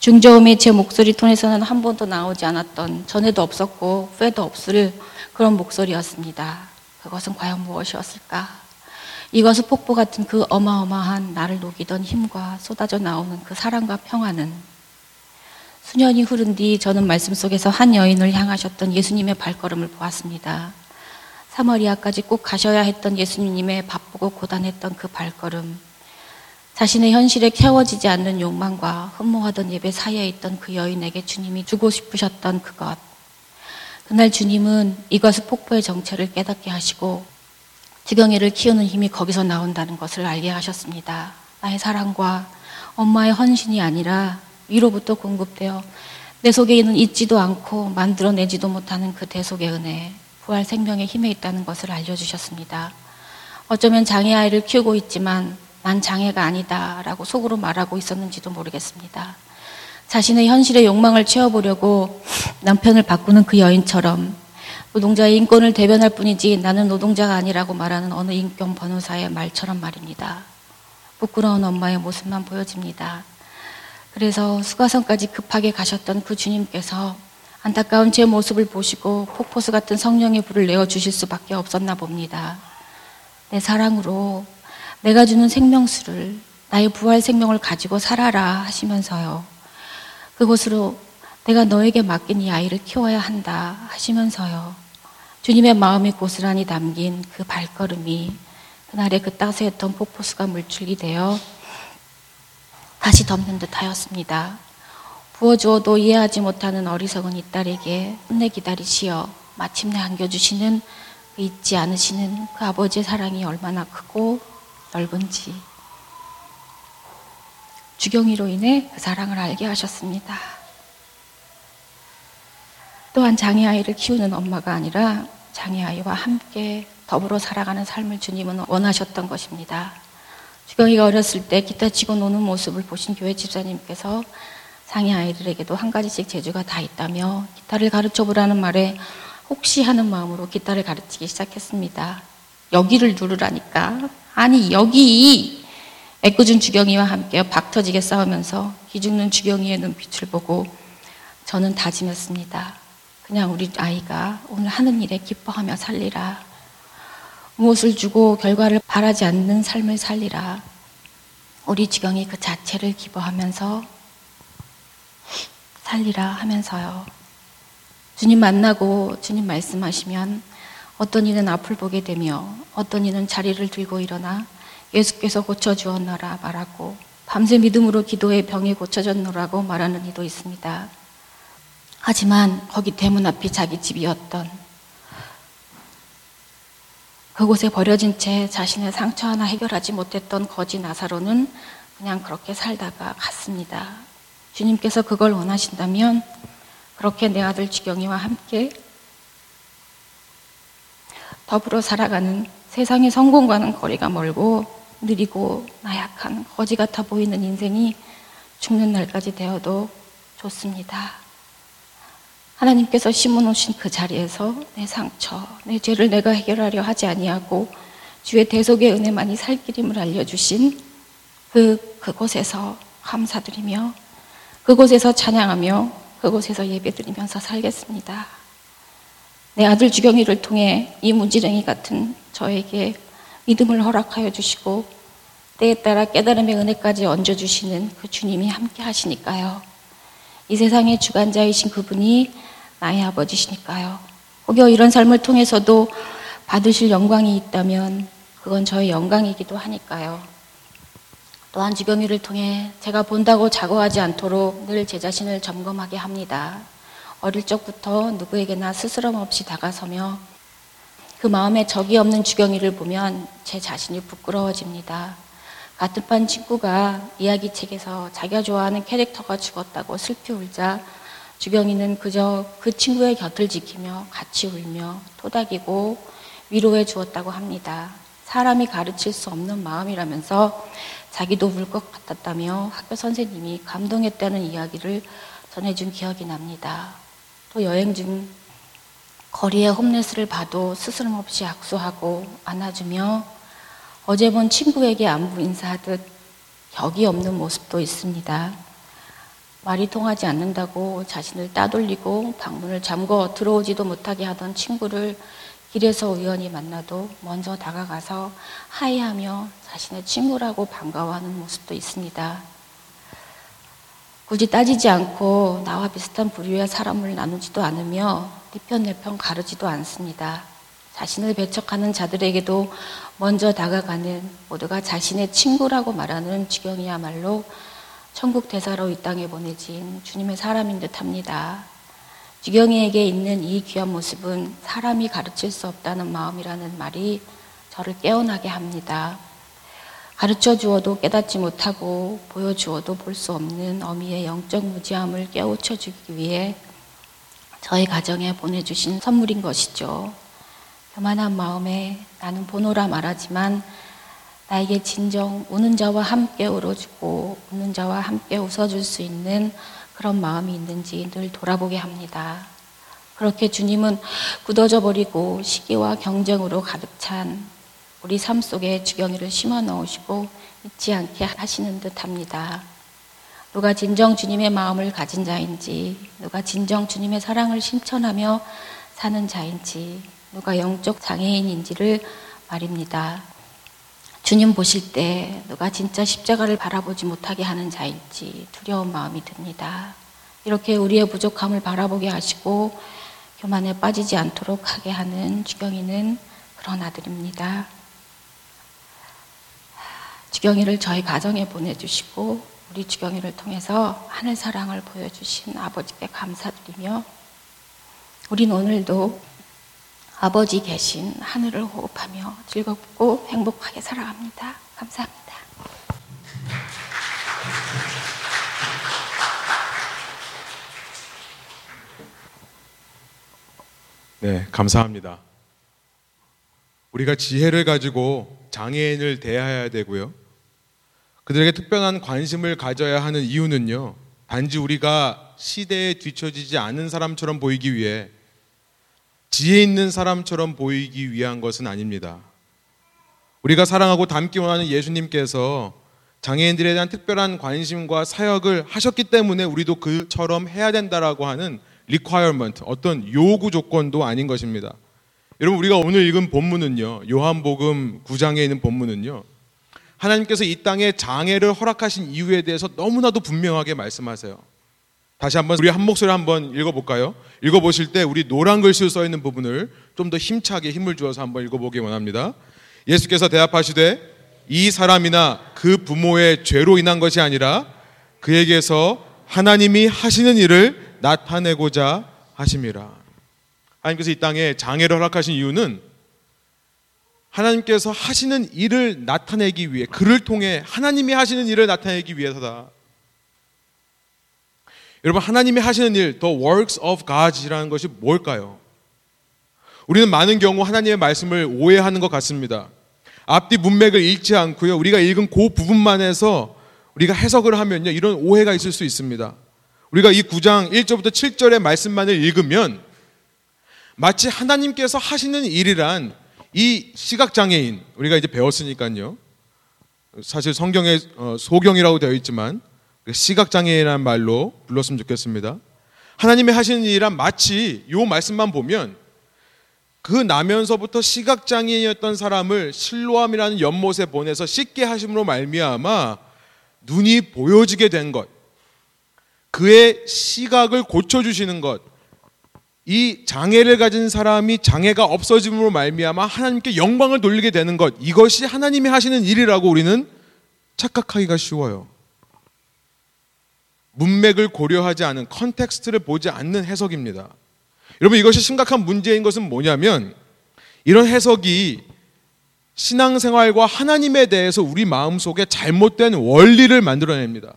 중저음의 제 목소리 톤에서는 한 번도 나오지 않았던, 전에도 없었고 후에도 없을 그런 목소리였습니다. 그것은 과연 무엇이었을까? 이것은 폭포 같은 그 어마어마한 나를 녹이던 힘과 쏟아져 나오는 그 사랑과 평화는 수년이 흐른 뒤 저는 말씀 속에서 한 여인을 향하셨던 예수님의 발걸음을 보았습니다. 사마리아까지 꼭 가셔야 했던 예수님의 바쁘고 고단했던 그 발걸음, 자신의 현실에 채워지지 않는 욕망과 흠모하던 예배 사이에 있던 그 여인에게 주님이 주고 싶으셨던 그것, 그날 주님은 이과수 폭포의 정체를 깨닫게 하시고 주경이를 키우는 힘이 거기서 나온다는 것을 알게 하셨습니다. 나의 사랑과 엄마의 헌신이 아니라 위로부터 공급되어 내 속에 있는 잊지도 않고 만들어내지도 못하는 그 대속의 은혜, 부활 생명의 힘에 있다는 것을 알려주셨습니다. 어쩌면 장애아이를 키우고 있지만 난 장애가 아니다 라고 속으로 말하고 있었는지도 모르겠습니다. 자신의 현실의 욕망을 채워보려고 남편을 바꾸는 그 여인처럼 노동자의 인권을 대변할 뿐이지 나는 노동자가 아니라고 말하는 어느 인권 변호사의 말처럼 말입니다. 부끄러운 엄마의 모습만 보여집니다. 그래서 수가성까지 급하게 가셨던 그 주님께서 안타까운 제 모습을 보시고 폭포수 같은 성령의 불을 내어주실 수밖에 없었나 봅니다. 내 사랑으로 내가 주는 생명수를, 나의 부활 생명을 가지고 살아라 하시면서요. 그곳으로 내가 너에게 맡긴 이 아이를 키워야 한다 하시면서요. 주님의 마음이 고스란히 담긴 그 발걸음이 그날의 그 따스했던 폭포수가 물줄기 되어 다시 덮는 듯 하였습니다. 부어주어도 이해하지 못하는 어리석은 이 딸에게 끝내 기다리시어 마침내 안겨주시는, 잊지 않으시는 그 아버지의 사랑이 얼마나 크고 넓은지 주경이로 인해 그 사랑을 알게 하셨습니다. 또한 장애아이를 키우는 엄마가 아니라 장애아이와 함께 더불어 살아가는 삶을 주님은 원하셨던 것입니다. 주경이가 어렸을 때 기타 치고 노는 모습을 보신 교회 집사님께서 장애아이들에게도 한 가지씩 재주가 다 있다며 기타를 가르쳐보라는 말에 혹시 하는 마음으로 기타를 가르치기 시작했습니다. 여기를 누르라니까, 아니 여기! 애꿎은 주경이와 함께 박터지게 싸우면서 기죽는 주경이의 눈빛을 보고 저는 다짐했습니다. 그냥 우리 아이가 오늘 하는 일에 기뻐하며 살리라. 무엇을 주고 결과를 바라지 않는 삶을 살리라. 우리 지경이 그 자체를 기뻐하면서 살리라 하면서요. 주님 만나고 주님 말씀하시면 어떤 이는 앞을 보게 되며 어떤 이는 자리를 들고 일어나 예수께서 고쳐주었노라 말하고 밤새 믿음으로 기도해 병이 고쳐졌노라고 말하는 이도 있습니다. 하지만 거기 대문 앞이 자기 집이었던 그곳에 버려진 채 자신의 상처 하나 해결하지 못했던 거지 나사로는 그냥 그렇게 살다가 갔습니다. 주님께서 그걸 원하신다면 그렇게 내 아들 주경이와 함께 더불어 살아가는 세상의 성공과는 거리가 멀고 느리고 나약한 거지 같아 보이는 인생이 죽는 날까지 되어도 좋습니다. 하나님께서 심어놓으신 그 자리에서 내 상처, 내 죄를 내가 해결하려 하지 아니하고 주의 대속의 은혜만이 살 길임을 알려주신 그, 그곳에서 감사드리며 그곳에서 찬양하며 그곳에서 예배드리면서 살겠습니다. 내 아들 주경이를 통해 이 문지렁이 같은 저에게 믿음을 허락하여 주시고 때에 따라 깨달음의 은혜까지 얹어주시는 그 주님이 함께 하시니까요. 이 세상의 주관자이신 그분이 나의 아버지시니까요. 혹여 이런 삶을 통해서도 받으실 영광이 있다면 그건 저의 영광이기도 하니까요. 또한 주경이를 통해 제가 본다고 자고하지 않도록 늘 제 자신을 점검하게 합니다. 어릴 적부터 누구에게나 스스럼 없이 다가서며 그 마음에 적이 없는 주경이를 보면 제 자신이 부끄러워집니다. 같은 반 친구가 이야기책에서 자기가 좋아하는 캐릭터가 죽었다고 슬피 울자 주경이는 그저 그 친구의 곁을 지키며 같이 울며 토닥이고 위로해 주었다고 합니다. 사람이 가르칠 수 없는 마음이라면서 자기도 울 것 같았다며 학교 선생님이 감동했다는 이야기를 전해준 기억이 납니다. 또 여행 중 거리에 홈리스를 봐도 스스럼없이 악수하고 안아주며 어제 본 친구에게 안부 인사하듯 격이 없는 모습도 있습니다. 말이 통하지 않는다고 자신을 따돌리고 방문을 잠궈 들어오지도 못하게 하던 친구를 길에서 우연히 만나도 먼저 다가가서 하이하며 자신의 친구라고 반가워하는 모습도 있습니다. 굳이 따지지 않고 나와 비슷한 부류의 사람을 나누지도 않으며 네 편 내 편 가르지도 않습니다. 자신을 배척하는 자들에게도 먼저 다가가는 모두가 자신의 친구라고 말하는 주경이야말로 천국 대사로 이 땅에 보내진 주님의 사람인 듯합니다. 주경이에게 있는 이 귀한 모습은 사람이 가르칠 수 없다는 마음이라는 말이 저를 깨어나게 합니다. 가르쳐 주어도 깨닫지 못하고 보여주어도 볼 수 없는 어미의 영적 무지함을 깨우쳐 주기 위해 저희 가정에 보내주신 선물인 것이죠. 교만한 마음에 나는 보노라 말하지만 나에게 진정 우는 자와 함께 울어주고 웃는 자와 함께 웃어줄 수 있는 그런 마음이 있는지 늘 돌아보게 합니다. 그렇게 주님은 굳어져 버리고 시기와 경쟁으로 가득 찬 우리 삶 속에 주경이를 심어 넣으시고 잊지 않게 하시는 듯 합니다. 누가 진정 주님의 마음을 가진 자인지, 누가 진정 주님의 사랑을 실천하며 사는 자인지, 누가 영적 장애인인지를 말입니다. 주님 보실 때 누가 진짜 십자가를 바라보지 못하게 하는 자인지 두려운 마음이 듭니다. 이렇게 우리의 부족함을 바라보게 하시고 교만에 빠지지 않도록 하게 하는 주경이는 그런 아들입니다. 주경이를 저희 가정에 보내주시고 우리 주경이를 통해서 하늘 사랑을 보여주신 아버지께 감사드리며 우린 오늘도 아버지 계신 하늘을 호흡하며 즐겁고 행복하게 살아갑니다. 감사합니다. 네, 감사합니다. 우리가 지혜를 가지고 장애인을 대해야 되고요. 그들에게 특별한 관심을 가져야 하는 이유는요. 단지 우리가 시대에 뒤처지지 않은 사람처럼 보이기 위해 지혜 있는 사람처럼 보이기 위한 것은 아닙니다. 우리가 사랑하고 닮기 원하는 예수님께서 장애인들에 대한 특별한 관심과 사역을 하셨기 때문에 우리도 그처럼 해야 된다라고 하는 requirement, 어떤 요구 조건도 아닌 것입니다. 여러분, 우리가 오늘 읽은 본문은요, 요한복음 구 장에 있는 본문은요, 하나님께서 이 땅에 장애를 허락하신 이유에 대해서 너무나도 분명하게 말씀하세요. 다시 한번 우리 한 목소리 한번 읽어볼까요? 읽어보실 때 우리 노란 글씨로 써있는 부분을 좀 더 힘차게 힘을 주어서 한번 읽어보기 원합니다. 예수께서 대답하시되 이 사람이나 그 부모의 죄로 인한 것이 아니라 그에게서 하나님이 하시는 일을 나타내고자 하심이라. 하나님께서 이 땅에 장애를 허락하신 이유는 하나님께서 하시는 일을 나타내기 위해, 그를 통해 하나님이 하시는 일을 나타내기 위해서다. 여러분, 하나님이 하시는 일, the works of God이라는 것이 뭘까요? 우리는 많은 경우 하나님의 말씀을 오해하는 것 같습니다. 앞뒤 문맥을 읽지 않고요, 우리가 읽은 그 부분만 해서 우리가 해석을 하면요, 이런 오해가 있을 수 있습니다. 우리가 이 구 장 일 절부터 칠 절의 말씀만을 읽으면 마치 하나님께서 하시는 일이란 이 시각장애인, 우리가 이제 배웠으니까요, 사실 성경에 소경이라고 되어 있지만 시각장애인이라는 말로 불렀으면 좋겠습니다. 하나님이 하시는 일이란 마치 이 말씀만 보면 그 나면서부터 시각장애인이었던 사람을 실로암이라는 연못에 보내서 씻게 하심으로 말미암아 눈이 보여지게 된 것, 그의 시각을 고쳐주시는 것, 이 장애를 가진 사람이 장애가 없어짐으로 말미암아 하나님께 영광을 돌리게 되는 것, 이것이 하나님이 하시는 일이라고 우리는 착각하기가 쉬워요. 문맥을 고려하지 않은, 컨텍스트를 보지 않는 해석입니다. 여러분, 이것이 심각한 문제인 것은 뭐냐면, 이런 해석이 신앙생활과 하나님에 대해서 우리 마음속에 잘못된 원리를 만들어냅니다.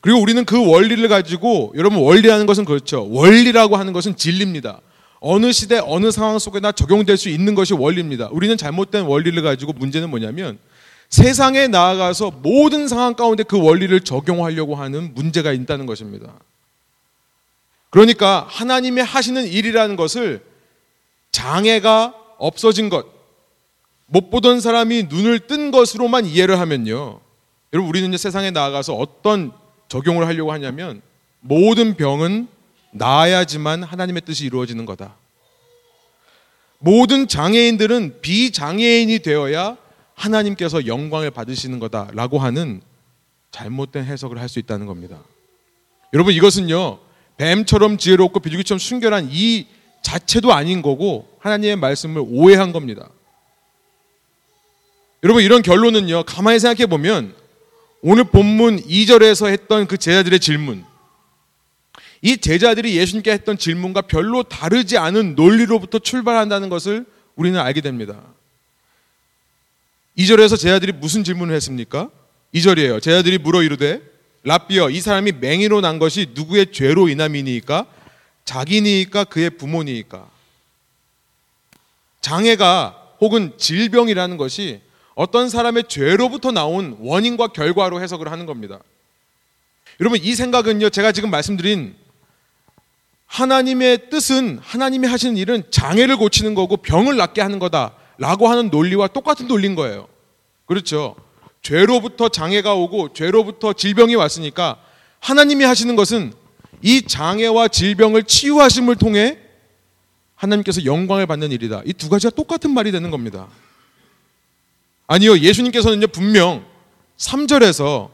그리고 우리는 그 원리를 가지고, 여러분, 원리라는 것은 그렇죠, 원리라고 하는 것은 진리입니다. 어느 시대 어느 상황 속에나 적용될 수 있는 것이 원리입니다. 우리는 잘못된 원리를 가지고, 문제는 뭐냐면 세상에 나아가서 모든 상황 가운데 그 원리를 적용하려고 하는 문제가 있다는 것입니다. 그러니까 하나님의 하시는 일이라는 것을 장애가 없어진 것, 못 보던 사람이 눈을 뜬 것으로만 이해를 하면요, 여러분, 우리는 이제 세상에 나아가서 어떤 적용을 하려고 하냐면, 모든 병은 나아야지만 하나님의 뜻이 이루어지는 거다, 모든 장애인들은 비장애인이 되어야 하나님께서 영광을 받으시는 거다라고 하는 잘못된 해석을 할 수 있다는 겁니다. 여러분, 이것은요, 뱀처럼 지혜롭고 비둘기처럼 순결한 이 자체도 아닌 거고 하나님의 말씀을 오해한 겁니다. 여러분, 이런 결론은요, 가만히 생각해 보면 오늘 본문 이 절에서 했던 그 제자들의 질문, 이 제자들이 예수님께 했던 질문과 별로 다르지 않은 논리로부터 출발한다는 것을 우리는 알게 됩니다. 이 절에서 제자들이 무슨 질문을 했습니까? 이 절이에요. 제자들이 물어 이르되 랍비여, 이 사람이 맹인으로 난 것이 누구의 죄로 인함이니까? 자기니까 그의 부모니까? 장애가 혹은 질병이라는 것이 어떤 사람의 죄로부터 나온 원인과 결과로 해석을 하는 겁니다. 여러분, 이 생각은요, 제가 지금 말씀드린 하나님의 뜻은, 하나님이 하시는 일은 장애를 고치는 거고 병을 낫게 하는 거다라고 하는 논리와 똑같은 논리인 거예요. 그렇죠? 죄로부터 장애가 오고 죄로부터 질병이 왔으니까 하나님이 하시는 것은 이 장애와 질병을 치유하심을 통해 하나님께서 영광을 받는 일이다. 이 두 가지가 똑같은 말이 되는 겁니다. 아니요, 예수님께서는요, 분명 삼 절에서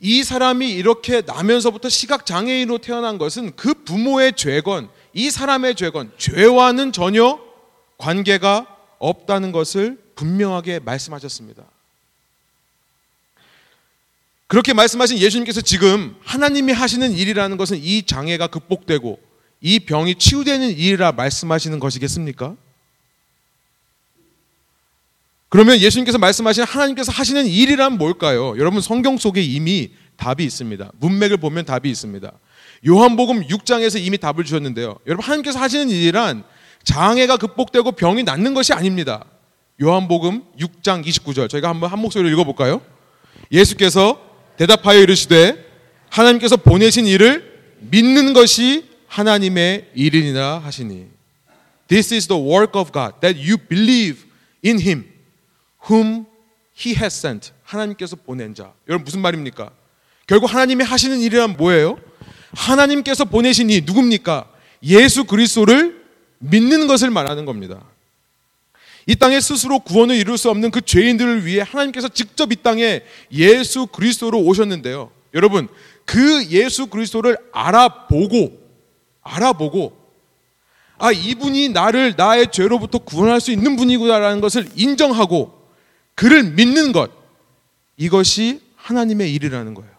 이 사람이 이렇게 나면서부터 시각장애인으로 태어난 것은 그 부모의 죄건 이 사람의 죄건 죄와는 전혀 관계가 없다는 것을 분명하게 말씀하셨습니다. 그렇게 말씀하신 예수님께서 지금 하나님이 하시는 일이라는 것은 이 장애가 극복되고 이 병이 치유되는 일이라 말씀하시는 것이겠습니까? 그러면 예수님께서 말씀하신 하나님께서 하시는 일이란 뭘까요? 여러분, 성경 속에 이미 답이 있습니다. 문맥을 보면 답이 있습니다. 요한복음 육 장에서 이미 답을 주셨는데요, 여러분, 하나님께서 하시는 일이란 장애가 극복되고 병이 낫는 것이 아닙니다. 요한복음 육 장 이십구 절, 저희가 한번 한 목소리로 읽어볼까요? 예수께서 대답하여 이르시되 하나님께서 보내신 이를 믿는 것이 하나님의 일이니라 하시니 This is the work of God that you believe in Him whom He has sent. 하나님께서 보낸 자. 여러분 무슨 말입니까? 결국 하나님이 하시는 일이란 뭐예요? 하나님께서 보내신 이 누굽니까? 예수 그리스도를 믿는 것을 말하는 겁니다. 이 땅에 스스로 구원을 이룰 수 없는 그 죄인들을 위해 하나님께서 직접 이 땅에 예수 그리스도로 오셨는데요. 여러분 그 예수 그리스도를 알아보고 알아보고 아 이분이 나를 나의 죄로부터 구원할 수 있는 분이구나라는 것을 인정하고 그를 믿는 것, 이것이 하나님의 일이라는 거예요.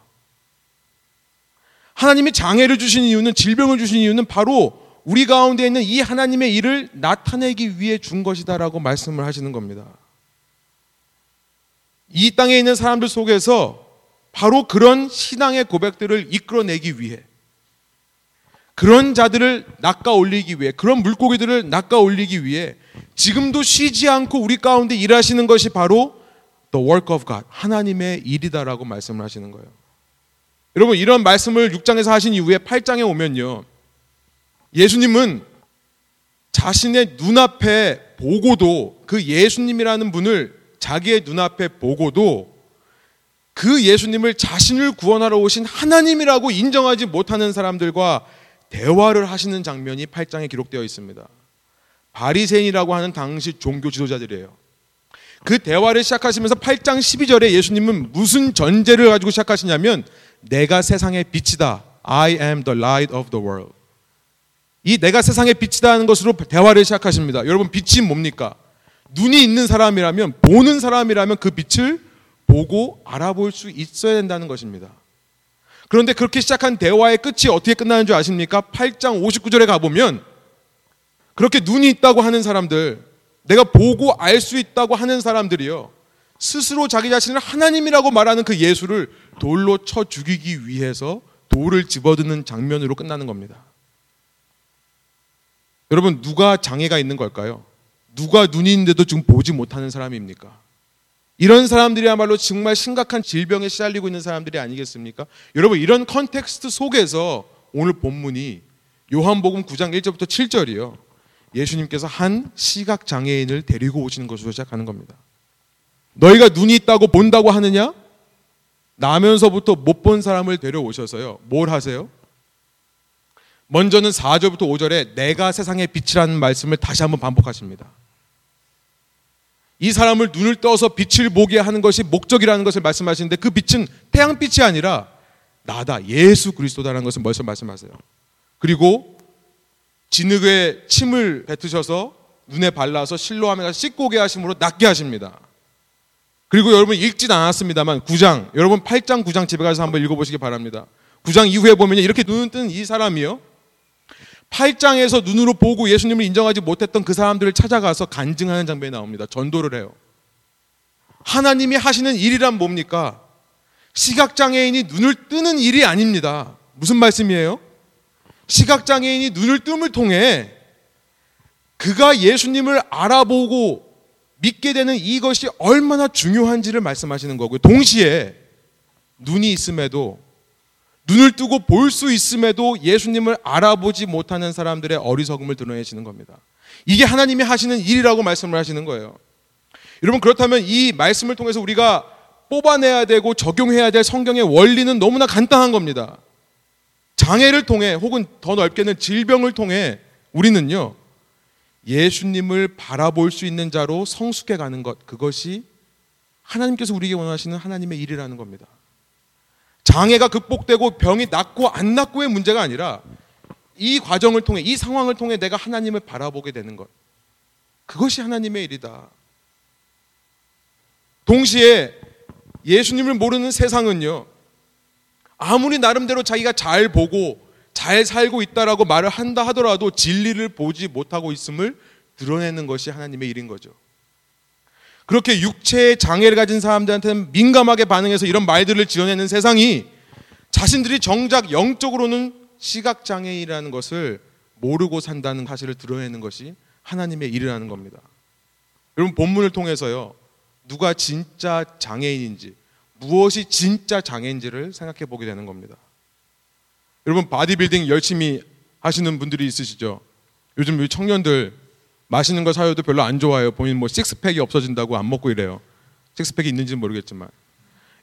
하나님이 장애를 주신 이유는, 질병을 주신 이유는 바로 우리 가운데 있는 이 하나님의 일을 나타내기 위해 준 것이다 라고 말씀을 하시는 겁니다. 이 땅에 있는 사람들 속에서 바로 그런 신앙의 고백들을 이끌어내기 위해, 그런 자들을 낚아올리기 위해, 그런 물고기들을 낚아올리기 위해 지금도 쉬지 않고 우리 가운데 일하시는 것이 바로 The work of God, 하나님의 일이다 라고 말씀을 하시는 거예요. 여러분 이런 말씀을 육 장에서 하신 이후에 팔 장에 오면요, 예수님은 자신의 눈앞에 보고도, 그 예수님이라는 분을 자기의 눈앞에 보고도 그 예수님을 자신을 구원하러 오신 하나님이라고 인정하지 못하는 사람들과 대화를 하시는 장면이 팔 장에 기록되어 있습니다. 바리새인이라고 하는 당시 종교 지도자들이에요. 그 대화를 시작하시면서 팔 장 십이 절에 예수님은 무슨 전제를 가지고 시작하시냐면 내가 세상의 빛이다. I am the light of the world. 이 내가 세상의 빛이다 하는 것으로 대화를 시작하십니다. 여러분 빛이 뭡니까? 눈이 있는 사람이라면, 보는 사람이라면 그 빛을 보고 알아볼 수 있어야 된다는 것입니다. 그런데 그렇게 시작한 대화의 끝이 어떻게 끝나는 줄 아십니까? 팔 장 오십구 절에 가보면 그렇게 눈이 있다고 하는 사람들, 내가 보고 알 수 있다고 하는 사람들이요, 스스로 자기 자신을 하나님이라고 말하는 그 예수를 돌로 쳐 죽이기 위해서 돌을 집어드는 장면으로 끝나는 겁니다. 여러분 누가 장애가 있는 걸까요? 누가 눈이 있는데도 지금 보지 못하는 사람입니까? 이런 사람들이야말로 정말 심각한 질병에 시달리고 있는 사람들이 아니겠습니까? 여러분 이런 컨텍스트 속에서 오늘 본문이 요한복음 구 장 일 절부터 칠 절이요, 예수님께서 한 시각장애인을 데리고 오시는 것으로 시작하는 겁니다. 너희가 눈이 있다고 본다고 하느냐? 나면서부터 못 본 사람을 데려오셔서요, 뭘 하세요? 먼저는 사 절부터 오 절에 내가 세상의 빛이라는 말씀을 다시 한번 반복하십니다. 이 사람을 눈을 떠서 빛을 보게 하는 것이 목적이라는 것을 말씀하시는데 그 빛은 태양빛이 아니라 나다, 예수 그리스도다라는 것을 벌써 말씀하세요. 그리고 진흙에 침을 뱉으셔서 눈에 발라서 실로함에 가서 씻고 오게 하심으로 낫게 하십니다. 그리고 여러분 읽진 않았습니다만 구 장, 여러분 팔 장 구 장 집에 가서 한번 읽어보시기 바랍니다. 구 장 이후에 보면 이렇게 눈을 뜬 이 사람이요, 팔 장에서 눈으로 보고 예수님을 인정하지 못했던 그 사람들을 찾아가서 간증하는 장면이 나옵니다. 전도를 해요. 하나님이 하시는 일이란 뭡니까? 시각장애인이 눈을 뜨는 일이 아닙니다. 무슨 말씀이에요? 시각장애인이 눈을 뜸을 통해 그가 예수님을 알아보고 믿게 되는 이것이 얼마나 중요한지를 말씀하시는 거고요. 동시에 눈이 있음에도, 눈을 뜨고 볼 수 있음에도 예수님을 알아보지 못하는 사람들의 어리석음을 드러내시는 겁니다. 이게 하나님이 하시는 일이라고 말씀을 하시는 거예요. 여러분 그렇다면 이 말씀을 통해서 우리가 뽑아내야 되고 적용해야 될 성경의 원리는 너무나 간단한 겁니다. 장애를 통해, 혹은 더 넓게는 질병을 통해 우리는요, 예수님을 바라볼 수 있는 자로 성숙해가는 것, 그것이 하나님께서 우리에게 원하시는 하나님의 일이라는 겁니다. 장애가 극복되고 병이 낫고 안 낫고의 문제가 아니라 이 과정을 통해, 이 상황을 통해 내가 하나님을 바라보게 되는 것, 그것이 하나님의 일이다. 동시에 예수님을 모르는 세상은요, 아무리 나름대로 자기가 잘 보고 잘 살고 있다라고 말을 한다 하더라도 진리를 보지 못하고 있음을 드러내는 것이 하나님의 일인 거죠. 그렇게 육체의 장애를 가진 사람들한테는 민감하게 반응해서 이런 말들을 지어내는 세상이 자신들이 정작 영적으로는 시각장애이라는 것을 모르고 산다는 사실을 드러내는 것이 하나님의 일이라는 겁니다. 여러분 본문을 통해서요, 누가 진짜 장애인인지, 무엇이 진짜 장애인지를 생각해 보게 되는 겁니다. 여러분 바디빌딩 열심히 하시는 분들이 있으시죠? 요즘 우리 청년들 맛있는 거 사요도 별로 안 좋아해요. 본인 뭐 식스팩이 없어진다고 안 먹고 이래요. 식스팩이 있는지는 모르겠지만.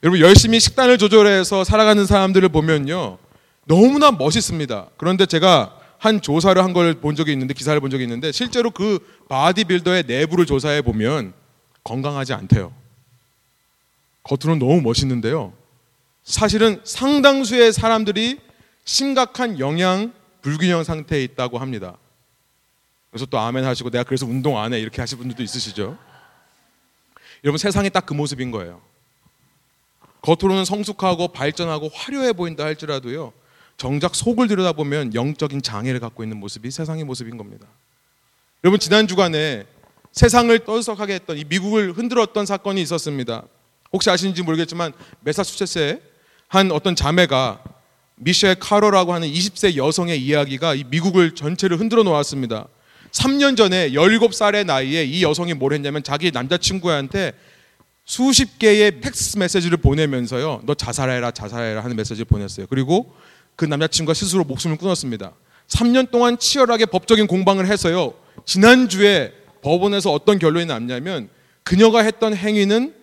여러분 열심히 식단을 조절해서 살아가는 사람들을 보면요 너무나 멋있습니다. 그런데 제가 한 조사를 한 걸 본 적이 있는데 기사를 본 적이 있는데 실제로 그 바디빌더의 내부를 조사해 보면 건강하지 않대요. 겉으로는 너무 멋있는데요 사실은 상당수의 사람들이 심각한 영양 불균형 상태에 있다고 합니다. 그래서 또 아멘 하시고 내가 그래서 운동 안 해 이렇게 하실 분들도 있으시죠. 여러분 세상이 딱 그 모습인 거예요. 겉으로는 성숙하고 발전하고 화려해 보인다 할지라도요 정작 속을 들여다보면 영적인 장애를 갖고 있는 모습이 세상의 모습인 겁니다. 여러분 지난 주간에 세상을 떠들썩하게 했던 이 미국을 흔들었던 사건이 있었습니다. 혹시 아시는지 모르겠지만 매사추세츠의 한 어떤 자매가 미셸 카로라고 하는 이십 세 여성의 이야기가 이 미국을 전체를 흔들어 놓았습니다. 삼 년 전에 열일곱 살의 나이에 이 여성이 뭘 했냐면 자기 남자친구한테 수십 개의 텍스트 메시지를 보내면서요 너 자살해라 자살해라 하는 메시지를 보냈어요. 그리고 그 남자친구가 스스로 목숨을 끊었습니다. 삼 년 동안 치열하게 법적인 공방을 해서요 지난주에 법원에서 어떤 결론이 났냐면 그녀가 했던 행위는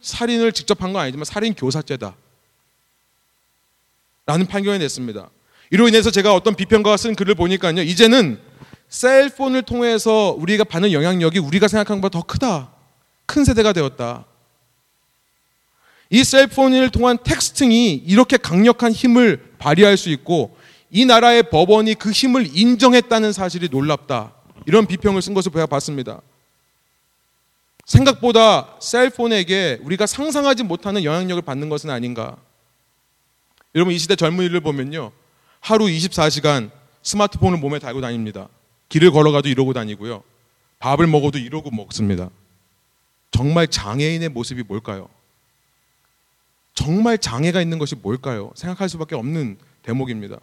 살인을 직접 한 건 아니지만 살인교사죄다 라는 판결을 냈습니다. 이로 인해서 제가 어떤 비평가가 쓴 글을 보니까요 이제는 셀폰을 통해서 우리가 받는 영향력이 우리가 생각하는 것보다 더 크다. 큰 세대가 되었다. 이 셀폰을 통한 텍스팅이 이렇게 강력한 힘을 발휘할 수 있고 이 나라의 법원이 그 힘을 인정했다는 사실이 놀랍다. 이런 비평을 쓴 것을 봤습니다. 생각보다 셀폰에게 우리가 상상하지 못하는 영향력을 받는 것은 아닌가. 여러분 이 시대 젊은이를 보면요 하루 이십사 시간 스마트폰을 몸에 달고 다닙니다. 길을 걸어가도 이러고 다니고요 밥을 먹어도 이러고 먹습니다. 정말 장애인의 모습이 뭘까요? 정말 장애가 있는 것이 뭘까요? 생각할 수밖에 없는 대목입니다.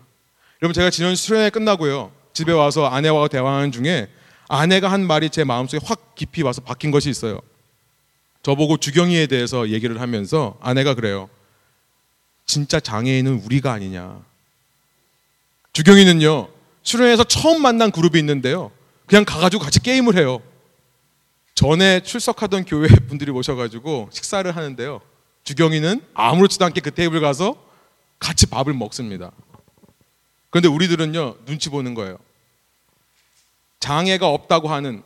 여러분 제가 지난 수련회 끝나고요 집에 와서 아내와 대화하는 중에 아내가 한 말이 제 마음속에 확 깊이 와서 박힌 것이 있어요. 저보고 주경이에 대해서 얘기를 하면서 아내가 그래요. 진짜 장애인은 우리가 아니냐. 주경이는요 수련회에서 처음 만난 그룹이 있는데요 그냥 가가지고 같이 게임을 해요. 전에 출석하던 교회 분들이 모셔가지고 식사를 하는데요 주경이는 아무렇지도 않게 그 테이블 가서 같이 밥을 먹습니다. 그런데 우리들은요 눈치 보는 거예요. 장애가 없다고 하는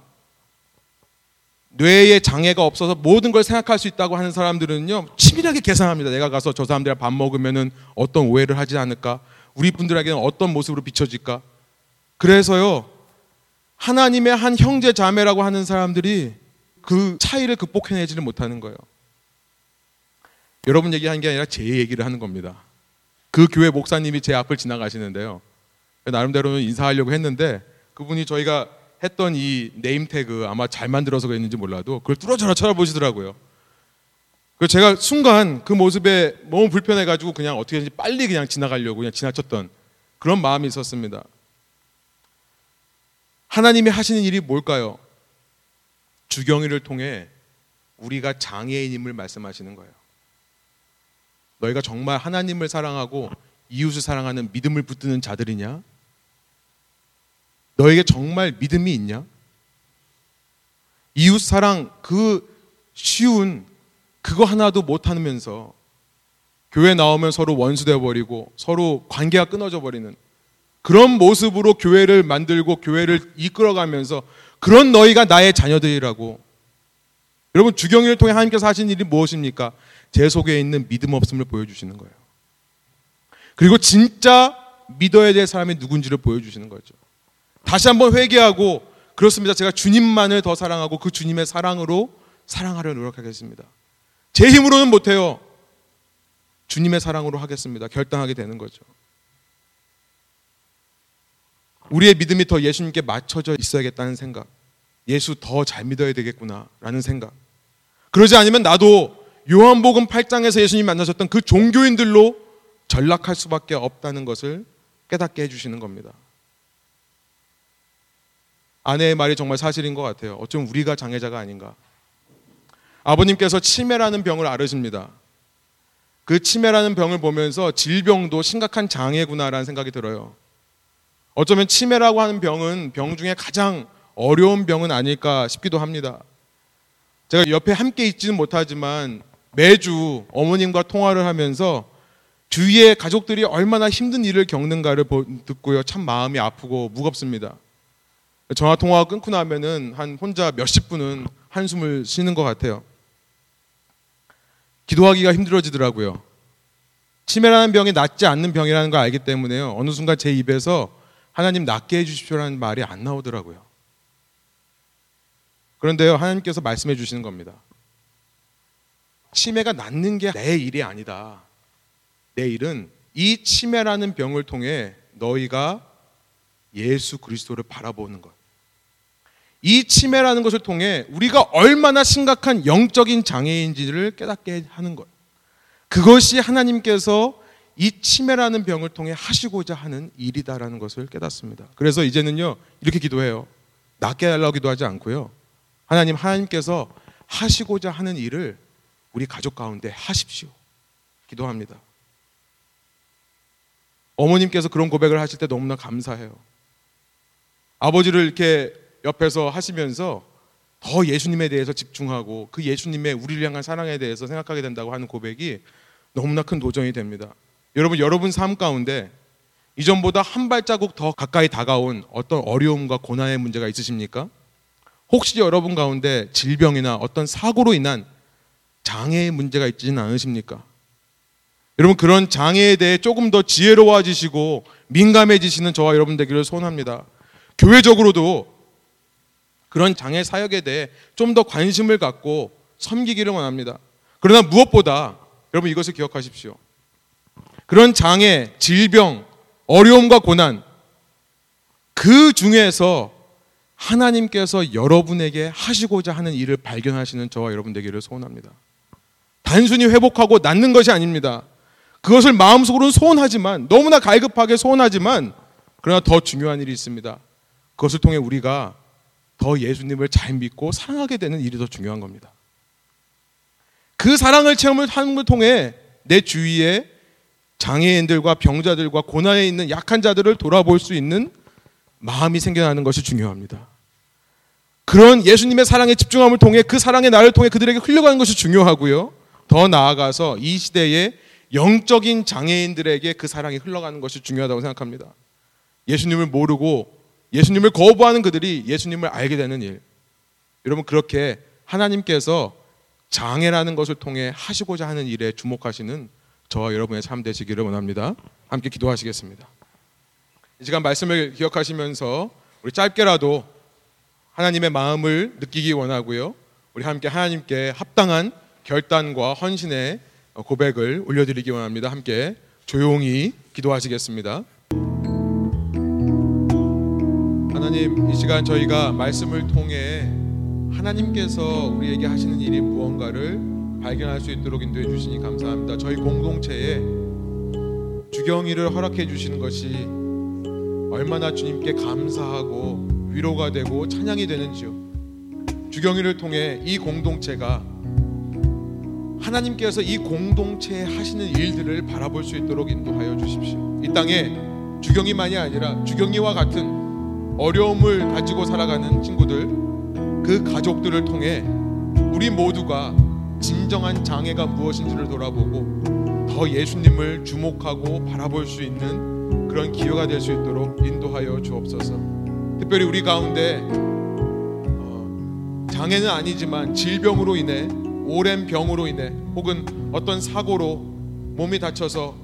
뇌에 장애가 없어서 모든 걸 생각할 수 있다고 하는 사람들은요 치밀하게 계산합니다. 내가 가서 저 사람들이랑 밥 먹으면은 어떤 오해를 하지 않을까 우리 분들에게는 어떤 모습으로 비춰질까. 그래서요 하나님의 한 형제 자매라고 하는 사람들이 그 차이를 극복해내지를 못하는 거예요. 여러분 얘기하는 게 아니라 제 얘기를 하는 겁니다. 그 교회 목사님이 제 앞을 지나가시는데요 나름대로는 인사하려고 했는데 그분이 저희가 했던 이 네임태그 아마 잘 만들어서 그랬는지 몰라도 그걸 뚫어져라 쳐다보시더라고요. 그래서 제가 순간 그 모습에 너무 불편해가지고 그냥 어떻게든지 빨리 그냥 지나가려고 그냥 지나쳤던 그런 마음이 있었습니다. 하나님이 하시는 일이 뭘까요? 주경이를 통해 우리가 장애인임을 말씀하시는 거예요. 너희가 정말 하나님을 사랑하고 이웃을 사랑하는 믿음을 붙드는 자들이냐? 너에게 정말 믿음이 있냐? 이웃 사랑 그 쉬운 그거 하나도 못하면서 교회 나오면 서로 원수되어 버리고 서로 관계가 끊어져 버리는 그런 모습으로 교회를 만들고 교회를 이끌어가면서 그런 너희가 나의 자녀들이라고. 여러분 주경이를 통해 하나님께서 하신 일이 무엇입니까? 제 속에 있는 믿음 없음을 보여주시는 거예요. 그리고 진짜 믿어야 될 사람이 누군지를 보여주시는 거죠. 다시 한번 회개하고 그렇습니다. 제가 주님만을 더 사랑하고 그 주님의 사랑으로 사랑하려 노력하겠습니다. 제 힘으로는 못해요. 주님의 사랑으로 하겠습니다. 결단하게 되는 거죠. 우리의 믿음이 더 예수님께 맞춰져 있어야겠다는 생각. 예수 더 잘 믿어야 되겠구나 라는 생각. 그러지 않으면 나도 요한복음 팔 장에서 예수님 만나셨던 그 종교인들로 전락할 수밖에 없다는 것을 깨닫게 해주시는 겁니다. 아내의 말이 정말 사실인 것 같아요. 어쩌면 우리가 장애자가 아닌가. 아버님께서 치매라는 병을 앓으십니다. 그 치매라는 병을 보면서 질병도 심각한 장애구나라는 생각이 들어요. 어쩌면 치매라고 하는 병은 병 중에 가장 어려운 병은 아닐까 싶기도 합니다. 제가 옆에 함께 있지는 못하지만 매주 어머님과 통화를 하면서 주위에 가족들이 얼마나 힘든 일을 겪는가를 듣고요. 참 마음이 아프고 무겁습니다. 전화 통화가 끊고 나면은 한 혼자 몇십 분은 한숨을 쉬는 것 같아요. 기도하기가 힘들어지더라고요. 치매라는 병이 낫지 않는 병이라는 걸 알기 때문에요. 어느 순간 제 입에서 하나님 낫게 해주십시오라는 말이 안 나오더라고요. 그런데요, 하나님께서 말씀해 주시는 겁니다. 치매가 낫는 게 내 일이 아니다. 내 일은 이 치매라는 병을 통해 너희가 예수 그리스도를 바라보는 것. 이 치매라는 것을 통해 우리가 얼마나 심각한 영적인 장애인지를 깨닫게 하는 것. 그것이 하나님께서 이 치매라는 병을 통해 하시고자 하는 일이다라는 것을 깨닫습니다. 그래서 이제는요, 이렇게 기도해요. 낫게 해달라고 기도하지 않고요. 하나님, 하나님께서 하시고자 하는 일을 우리 가족 가운데 하십시오. 기도합니다. 어머님께서 그런 고백을 하실 때 너무나 감사해요. 아버지를 이렇게 옆에서 하시면서 더 예수님에 대해서 집중하고 그 예수님의 우리를 향한 사랑에 대해서 생각하게 된다고 하는 고백이 너무나 큰 도전이 됩니다. 여러분, 여러분 삶 가운데 이전보다 한 발자국 더 가까이 다가온 어떤 어려움과 고난의 문제가 있으십니까? 혹시 여러분 가운데 질병이나 어떤 사고로 인한 장애의 문제가 있지는 않으십니까? 여러분, 그런 장애에 대해 조금 더 지혜로워지시고 민감해지시는 저와 여러분 되기를 소원합니다. 교회적으로도 그런 장애 사역에 대해 좀 더 관심을 갖고 섬기기를 원합니다. 그러나 무엇보다 여러분 이것을 기억하십시오. 그런 장애, 질병, 어려움과 고난, 그 중에서 하나님께서 여러분에게 하시고자 하는 일을 발견하시는 저와 여러분 되기를 소원합니다. 단순히 회복하고 낫는 것이 아닙니다. 그것을 마음속으로는 소원하지만, 너무나 갈급하게 소원하지만, 그러나 더 중요한 일이 있습니다. 그것을 통해 우리가 더 예수님을 잘 믿고 사랑하게 되는 일이 더 중요한 겁니다. 그 사랑을 체험하는 것을 통해 내 주위에 장애인들과 병자들과 고난에 있는 약한 자들을 돌아볼 수 있는 마음이 생겨나는 것이 중요합니다. 그런 예수님의 사랑에 집중함을 통해 그 사랑의 나를 통해 그들에게 흘려가는 것이 중요하고요. 더 나아가서 이 시대에 영적인 장애인들에게 그 사랑이 흘러가는 것이 중요하다고 생각합니다. 예수님을 모르고 예수님을 거부하는 그들이 예수님을 알게 되는 일. 여러분, 그렇게 하나님께서 장애라는 것을 통해 하시고자 하는 일에 주목하시는 저와 여러분의 삶 되시기를 원합니다. 함께 기도하시겠습니다. 이 시간 말씀을 기억하시면서 우리 짧게라도 하나님의 마음을 느끼기 원하고요. 우리 함께 하나님께 합당한 결단과 헌신의 고백을 올려드리기 원합니다. 함께 조용히 기도하시겠습니다. 하나님, 이 시간 저희가 말씀을 통해 하나님께서 우리에게 하시는 일이 무언가를 발견할 수 있도록 인도해 주시니 감사합니다. 저희 공동체에 주경이를 허락해 주시는 것이 얼마나 주님께 감사하고 위로가 되고 찬양이 되는지요. 주경이를 통해 이 공동체가 하나님께서 이 공동체에 하시는 일들을 바라볼 수 있도록 인도하여 주십시오. 이 땅에 주경이만이 아니라 주경이와 같은 어려움을 가지고 살아가는 친구들, 그 가족들을 통해 우리 모두가 진정한 장애가 무엇인지를 돌아보고 더 예수님을 주목하고 바라볼 수 있는 그런 기회가 될 수 있도록 인도하여 주옵소서. 특별히 우리 가운데 장애는 아니지만 질병으로 인해, 오랜 병으로 인해 혹은 어떤 사고로 몸이 다쳐서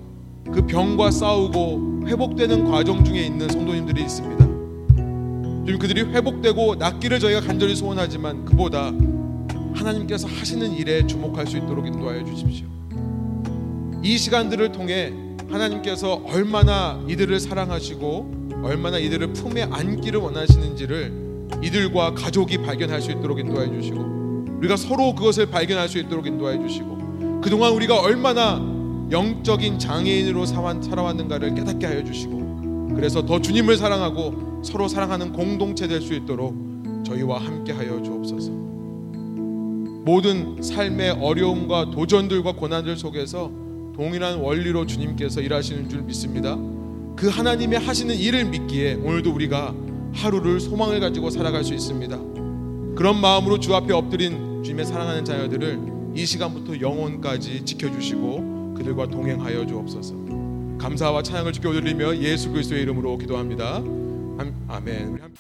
그 병과 싸우고 회복되는 과정 중에 있는 성도님들이 있습니다. 지금 그들이 회복되고 낫기를 저희가 간절히 소원하지만 그보다 하나님께서 하시는 일에 주목할 수 있도록 인도하여 주십시오. 이 시간들을 통해 하나님께서 얼마나 이들을 사랑하시고 얼마나 이들을 품에 안기를 원하시는지를 이들과 가족이 발견할 수 있도록 인도하여 주시고, 우리가 서로 그것을 발견할 수 있도록 인도해 주시고, 그동안 우리가 얼마나 영적인 장애인으로 살아왔는가를 깨닫게 하여 주시고, 그래서 더 주님을 사랑하고 서로 사랑하는 공동체 될 수 있도록 저희와 함께 하여 주옵소서. 모든 삶의 어려움과 도전들과 고난들 속에서 동일한 원리로 주님께서 일하시는 줄 믿습니다. 그 하나님의 하시는 일을 믿기에 오늘도 우리가 하루를 소망을 가지고 살아갈 수 있습니다. 그런 마음으로 주 앞에 엎드린 주님의 사랑하는 자녀들을 이 시간부터 영혼까지 지켜주시고 그들과 동행하여 주옵소서. 감사와 찬양을 주께 올리며 예수 그리스도의 이름으로 기도합니다. 아멘.